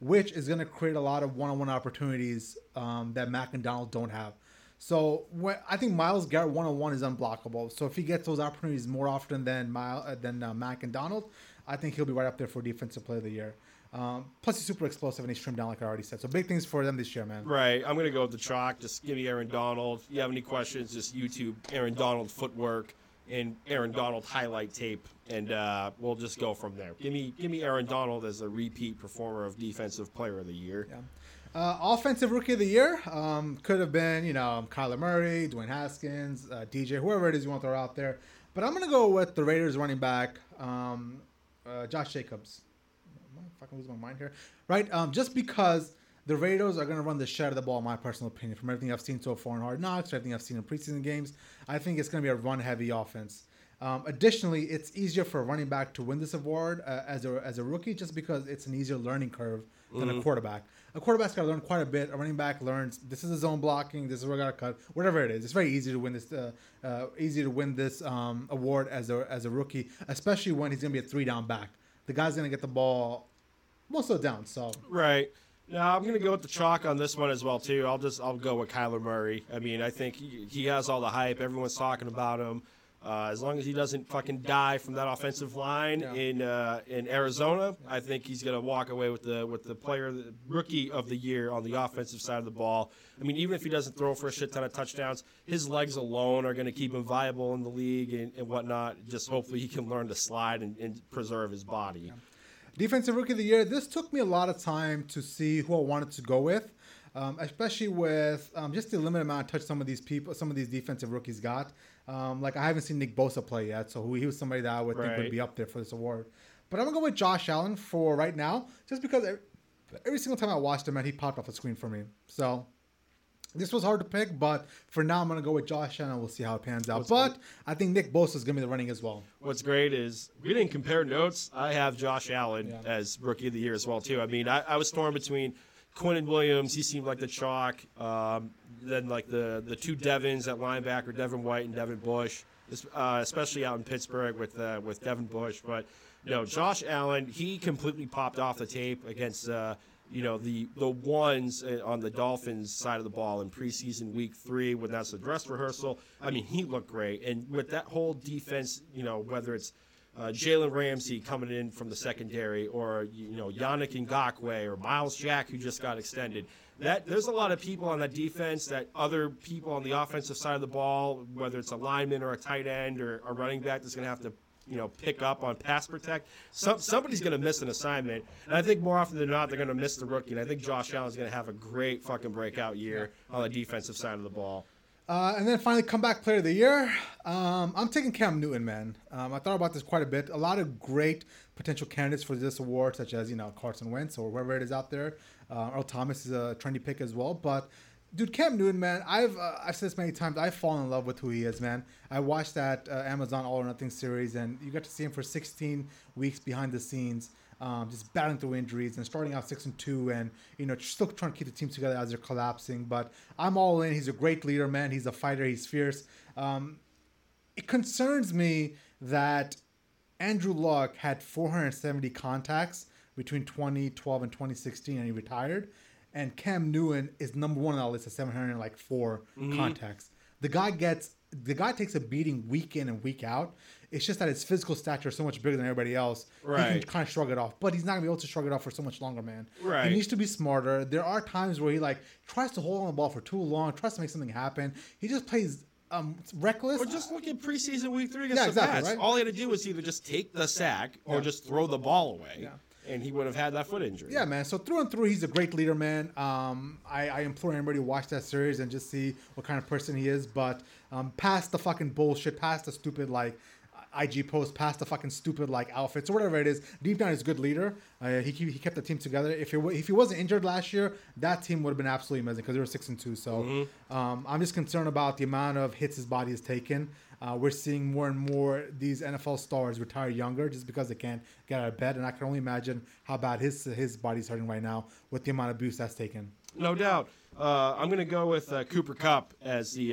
which is going to create a lot of one-on-one opportunities that Mac and Donald don't have. So I think Myles Garrett one-on-one is unblockable. So if he gets those opportunities more often than Mac and Donald, I think he'll be right up there for defensive player of the year. Plus he's super explosive and he's trimmed down like I already said. So big things for them this year, man. Right. I'm going to go with the chalk. Just give me Aaron Donald. If you have any questions, just YouTube Aaron Donald footwork and Aaron Donald highlight tape. And we'll just go from there. Give me Aaron Donald as a repeat performer of defensive player of the year. Yeah. Offensive rookie of the year could have been, Kyler Murray, Dwayne Haskins, DJ, whoever it is you want to throw out there. But I'm going to go with the Raiders running back, Josh Jacobs. I'm fucking losing my mind here. Right? Just because the Raiders are going to run the shit out of the ball, in my personal opinion, from everything I've seen so far in Hard Knocks, everything I've seen in preseason games, I think it's going to be a run-heavy offense. Additionally, it's easier for a running back to win this award as a rookie, just because it's an easier learning curve than a quarterback. A quarterback's got to learn quite a bit. A running back learns this is a zone blocking, this is where I got to cut, whatever it is. It's very easy to win this award as a rookie, especially when he's going to be a three down back. The guy's going to get the ball most of the down. So right. Yeah, I'm going to go with the chalk on this one as well, too. I'll go with Kyler Murray. I mean, I think he has all the hype. Everyone's talking about him. As long as he doesn't fucking die from that offensive line in Arizona, I think he's going to walk away with the player, the rookie of the year on the offensive side of the ball. I mean, even if he doesn't throw for a shit ton of touchdowns, his legs alone are going to keep him viable in the league and whatnot. Just hopefully he can learn to slide and preserve his body. Yeah. Defensive Rookie of the Year. This took me a lot of time to see who I wanted to go with, especially with just the limited amount of touch some of these defensive rookies got. Like, I haven't seen Nick Bosa play yet, so he was somebody that I would think would be up there for this award. But I'm going to go with Josh Allen for right now, just because every single time I watched him, man, he popped off the screen for me. So this was hard to pick, but for now I'm going to go with Josh Allen. We'll see how it pans out. But I think Nick Bosa is going to be the running as well. What's great is we didn't compare notes. I have Josh Allen as Rookie of the Year as well, too. I mean, I was torn between Quinnen Williams. He seemed like the chalk. Then, like, the two Devins at linebacker, Devin White and Devin Bush, especially out in Pittsburgh with Devin Bush. But, no, Josh Allen, he completely popped off the tape against the ones on the Dolphins side of the ball in preseason week 3 when that's the dress rehearsal. I mean, he looked great. And with that whole defense, whether it's Jalen Ramsey coming in from the secondary or, Yannick Ngakoue or Miles Jack, who just got extended, that there's a lot of people on that defense that other people on the offensive side of the ball, whether it's a lineman or a tight end or a running back that's going to have to pick up on pass protect. Somebody's going to miss an assignment. And I think more often than not, they're going to miss the rookie. And I think Josh Allen's going to have a great fucking breakout year on the defensive side of the ball. And then finally, comeback player of the year. I'm taking Cam Newton, man. I thought about this quite a bit. A lot of great potential candidates for this award, such as, Carson Wentz or whoever it is out there. Earl Thomas is a trendy pick as well. But, dude, Cam Newton, man, I've said this many times. I've fallen in love with who he is, man. I watched that Amazon All or Nothing series, and you got to see him for 16 weeks behind the scenes, just battling through injuries and starting out 6-2 and, still trying to keep the team together as they're collapsing. But I'm all in. He's a great leader, man. He's a fighter. He's fierce. It concerns me that Andrew Luck had 470 contacts between 2012 and 2016, and he retired. And Cam Newton is number one on that list at 704 contacts. The guy takes a beating week in and week out. It's just that his physical stature is so much bigger than everybody else. Right. He can kind of shrug it off, but he's not gonna be able to shrug it off for so much longer, man. Right. He needs to be smarter. There are times where he tries to hold on the ball for too long, tries to make something happen. He just plays reckless. Or just look at preseason week 3 against the Pats. Right? All he had to do was either just take the sack or just throw the ball away. Yeah. And he would have had that foot injury. Yeah, man. So through and through, he's a great leader, man. I implore everybody to watch that series and just see what kind of person he is. But past the fucking bullshit, past the stupid, IG post, past the fucking stupid, outfits or whatever it is, deep down, he's a good leader. He kept the team together. If he wasn't injured last year, that team would have been absolutely amazing because they were 6-2. So I'm just concerned about the amount of hits his body has taken. We're seeing more and more these NFL stars retire younger just because they can't get out of bed. And I can only imagine how bad his body's hurting right now with the amount of abuse that's taken. No doubt. I'm going to go with Cooper Kupp as the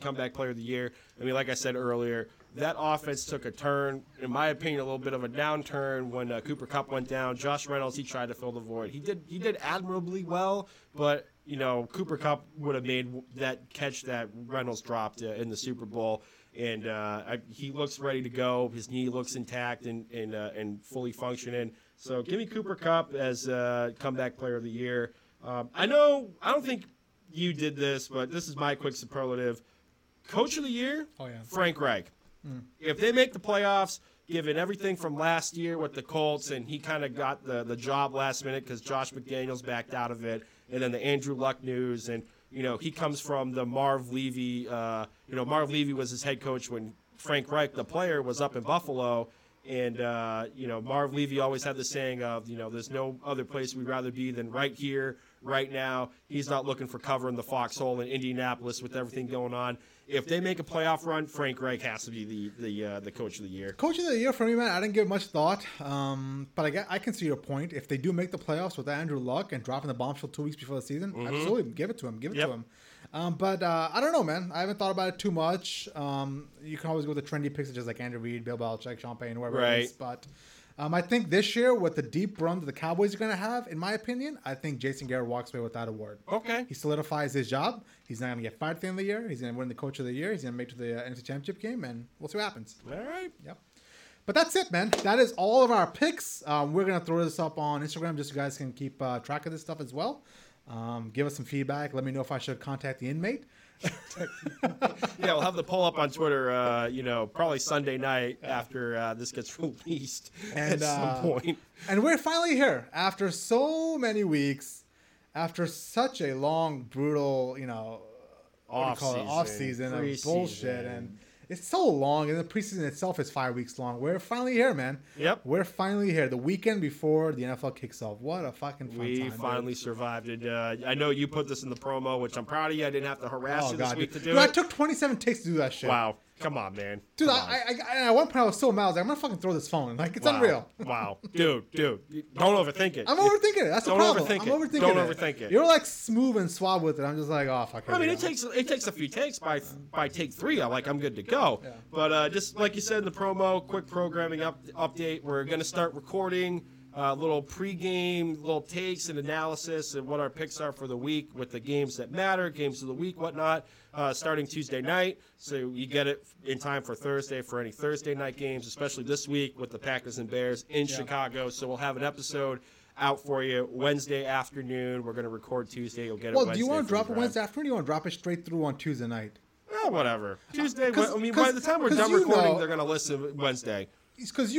comeback player of the year. I mean, like I said earlier, that offense took a turn, in my opinion, a little bit of a downturn when Cooper Kupp went down. Josh Reynolds, he tried to fill the void. He did admirably well, but Cooper Kupp would have made that catch that Reynolds dropped in the Super Bowl, and he looks ready to go. His knee looks intact and fully functioning. So give me Cooper Kupp as comeback player of the year. I don't think you did this, but this is my quick superlative. Coach of the year, Frank Reich. Mm. If they make the playoffs, given everything from last year with the Colts, and he kind of got the job last minute because Josh McDaniels backed out of it, and then the Andrew Luck news, and he comes from the Marv Levy. Marv Levy was his head coach when Frank Reich, the player, was up in Buffalo, and Marv Levy always had the saying of there's no other place we'd rather be than right here, right now. He's not looking for cover in the foxhole in Indianapolis with everything going on. If they make a playoff run, Frank Reich has to be the coach of the year. Coach of the year for me, man. I didn't give much thought, but I can see your point. If they do make the playoffs with Andrew Luck and dropping the bombshell 2 weeks before the season, absolutely give it to him. Give it to him. But I don't know, man. I haven't thought about it too much. You can always go with the trendy picks, such as like Andrew Reid, Bill Belichick, Sean Payton, whoever it is. But I think this year, with the deep run that the Cowboys are going to have, in my opinion, I think Jason Garrett walks away with that award. Okay. He solidifies his job. He's not going to get fired at the end of the year. He's going to win the coach of the year. He's going to make it to the NFC Championship game, and we'll see what happens. All right. Yep. But that's it, man. That is all of our picks. We're going to throw this up on Instagram just so you guys can keep track of this stuff as well. Give us some feedback. Let me know if I should contact the inmate. We'll have the poll up on Twitter, probably Sunday night after this gets released at some point. And we're finally here after so many weeks, after such a long, brutal, off-season of bullshit. And it's so long, and the preseason itself is 5 weeks long. We're finally here, man. Yep. We're finally here. The weekend before the NFL kicks off. What a fucking fun time. We finally survived it. I know you put this in the promo, which I'm proud of you. I didn't have to harass you this week to do it. I took 27 takes to do that shit. Wow. Come on, man. Dude, I at one point I was so mad. I was like, I'm going to fucking throw this phone. Like, it's unreal. Wow. Dude. Don't overthink it. I'm overthinking it. That's the problem. Don't overthink it. You're like smooth and suave with it. I'm just like, oh, fuck. I mean, it takes a few takes. By take three, I'm good to go. Yeah. But just like you said in the promo, quick programming update. We're going to start recording little pregame, little takes and analysis and what our picks are for the week with the games that matter, games of the week, whatnot, starting Tuesday night. So you get it in time for Thursday, for any Thursday night games, especially this week with the Packers and Bears in Chicago. So we'll have an episode out for you Wednesday afternoon. We're going to record Tuesday. You'll get it Wednesday. Well, do you want to drop it Wednesday afternoon or you want to drop it straight through on Tuesday night? Oh, whatever. Tuesday, by the time we're done recording, they're going to listen Wednesday. It's because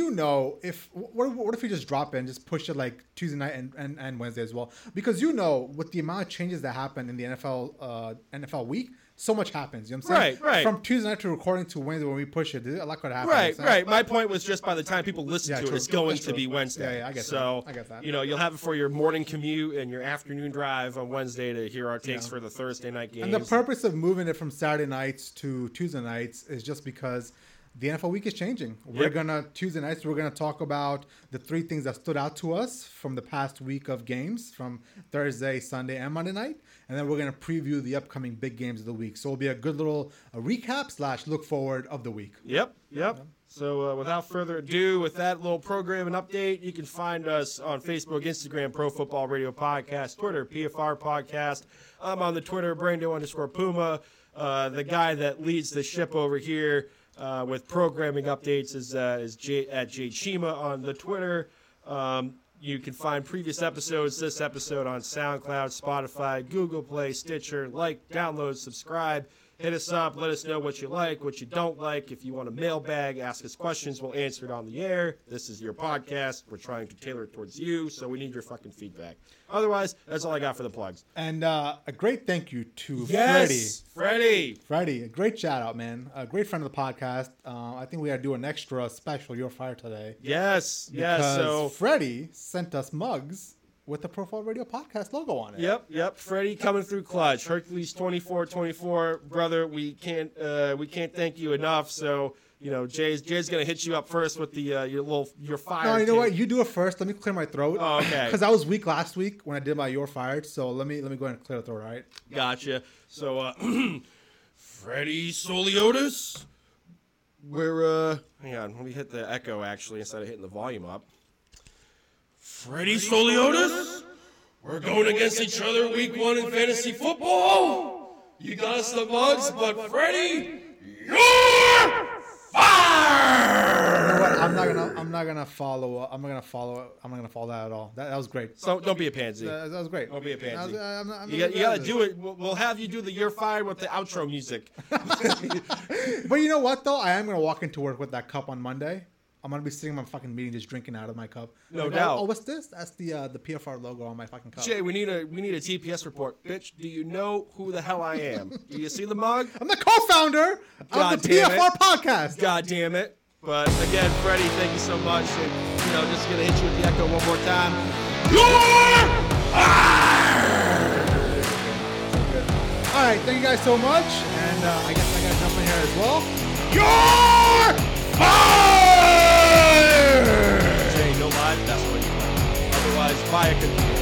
what if we just drop it and just push it like Tuesday night and Wednesday as well? Because with the amount of changes that happen in the NFL week, so much happens. You know what I'm saying? Right. From Tuesday night to recording to Wednesday when we push it, a lot could happen. Right. My point was just by the time people listen to it, it's going to be Wednesday. Yeah, I get that. So, you'll have it for your morning commute and your afternoon drive on Wednesday to hear our takes for the Thursday night games. And the purpose of moving it from Saturday nights to Tuesday nights is just because the NFL week is changing. We're going to, Tuesday nights, we're going to talk about the three things that stood out to us from the past week of games from Thursday, Sunday, and Monday night. And then we're going to preview the upcoming big games of the week. So it'll be a good little recap / look forward of the week. Yep. So without further ado, with that little program and update, you can find us on Facebook, Instagram, Pro Football Radio Podcast, Twitter, PFR Podcast. I'm on the Twitter, Brando_Puma. The guy that leads the ship over here, with programming updates is Jay, at Jay Chima on the Twitter. You can find previous episodes, this episode on SoundCloud, Spotify, Google Play, Stitcher. Like, download, subscribe. Hit us up. Let us know what you like, what you don't like. If you want a mailbag, ask us questions. We'll answer it on the air. This is your podcast. We're trying to tailor it towards you, so we need your fucking feedback. Otherwise, that's all I got for the plugs. And a great thank you to Freddie, a great shout-out, man. A great friend of the podcast. I think we got to do an extra special Your Fire today. Yes. So Freddie sent us mugs with the Profile Radio Podcast logo on it. Yep. Freddie coming through clutch. Hercules 2424, brother. We can't thank you enough. So Jay's gonna hit you up first with the your fire. No, what? You do it first. Let me clear my throat. Oh, okay. Because I was weak last week when I did my You're Fired. So let me go ahead and clear the throat. All right. Gotcha. So Freddie Soliotis, we're hang on. Let me hit the echo actually instead of hitting the volume up. Freddie Soliotis, we're going against each other week one in fantasy football. You got us the bugs, but Freddie, you're fired. You know what? I'm not gonna follow that at all. That was great. So don't be a pansy. That was great. Don't be a pansy. You gotta do it. We'll have you do the You're Fired with the outro music. But you know what though? I am gonna walk into work with that cup on Monday. I'm going to be sitting in my fucking meeting just drinking out of my cup. No doubt. Oh, what's this? That's the PFR logo on my fucking cup. Jay, we need a TPS report. Bitch, do you know who the hell I am? Do you see the mug? I'm the co-founder of the PFR podcast. God damn it. But again, Freddie, thank you so much. And, just going to hit you with the echo one more time. All right. Thank you guys so much. And I guess I got as well. You're fired! Jay, no lie, that's what you want. Otherwise, fire can be.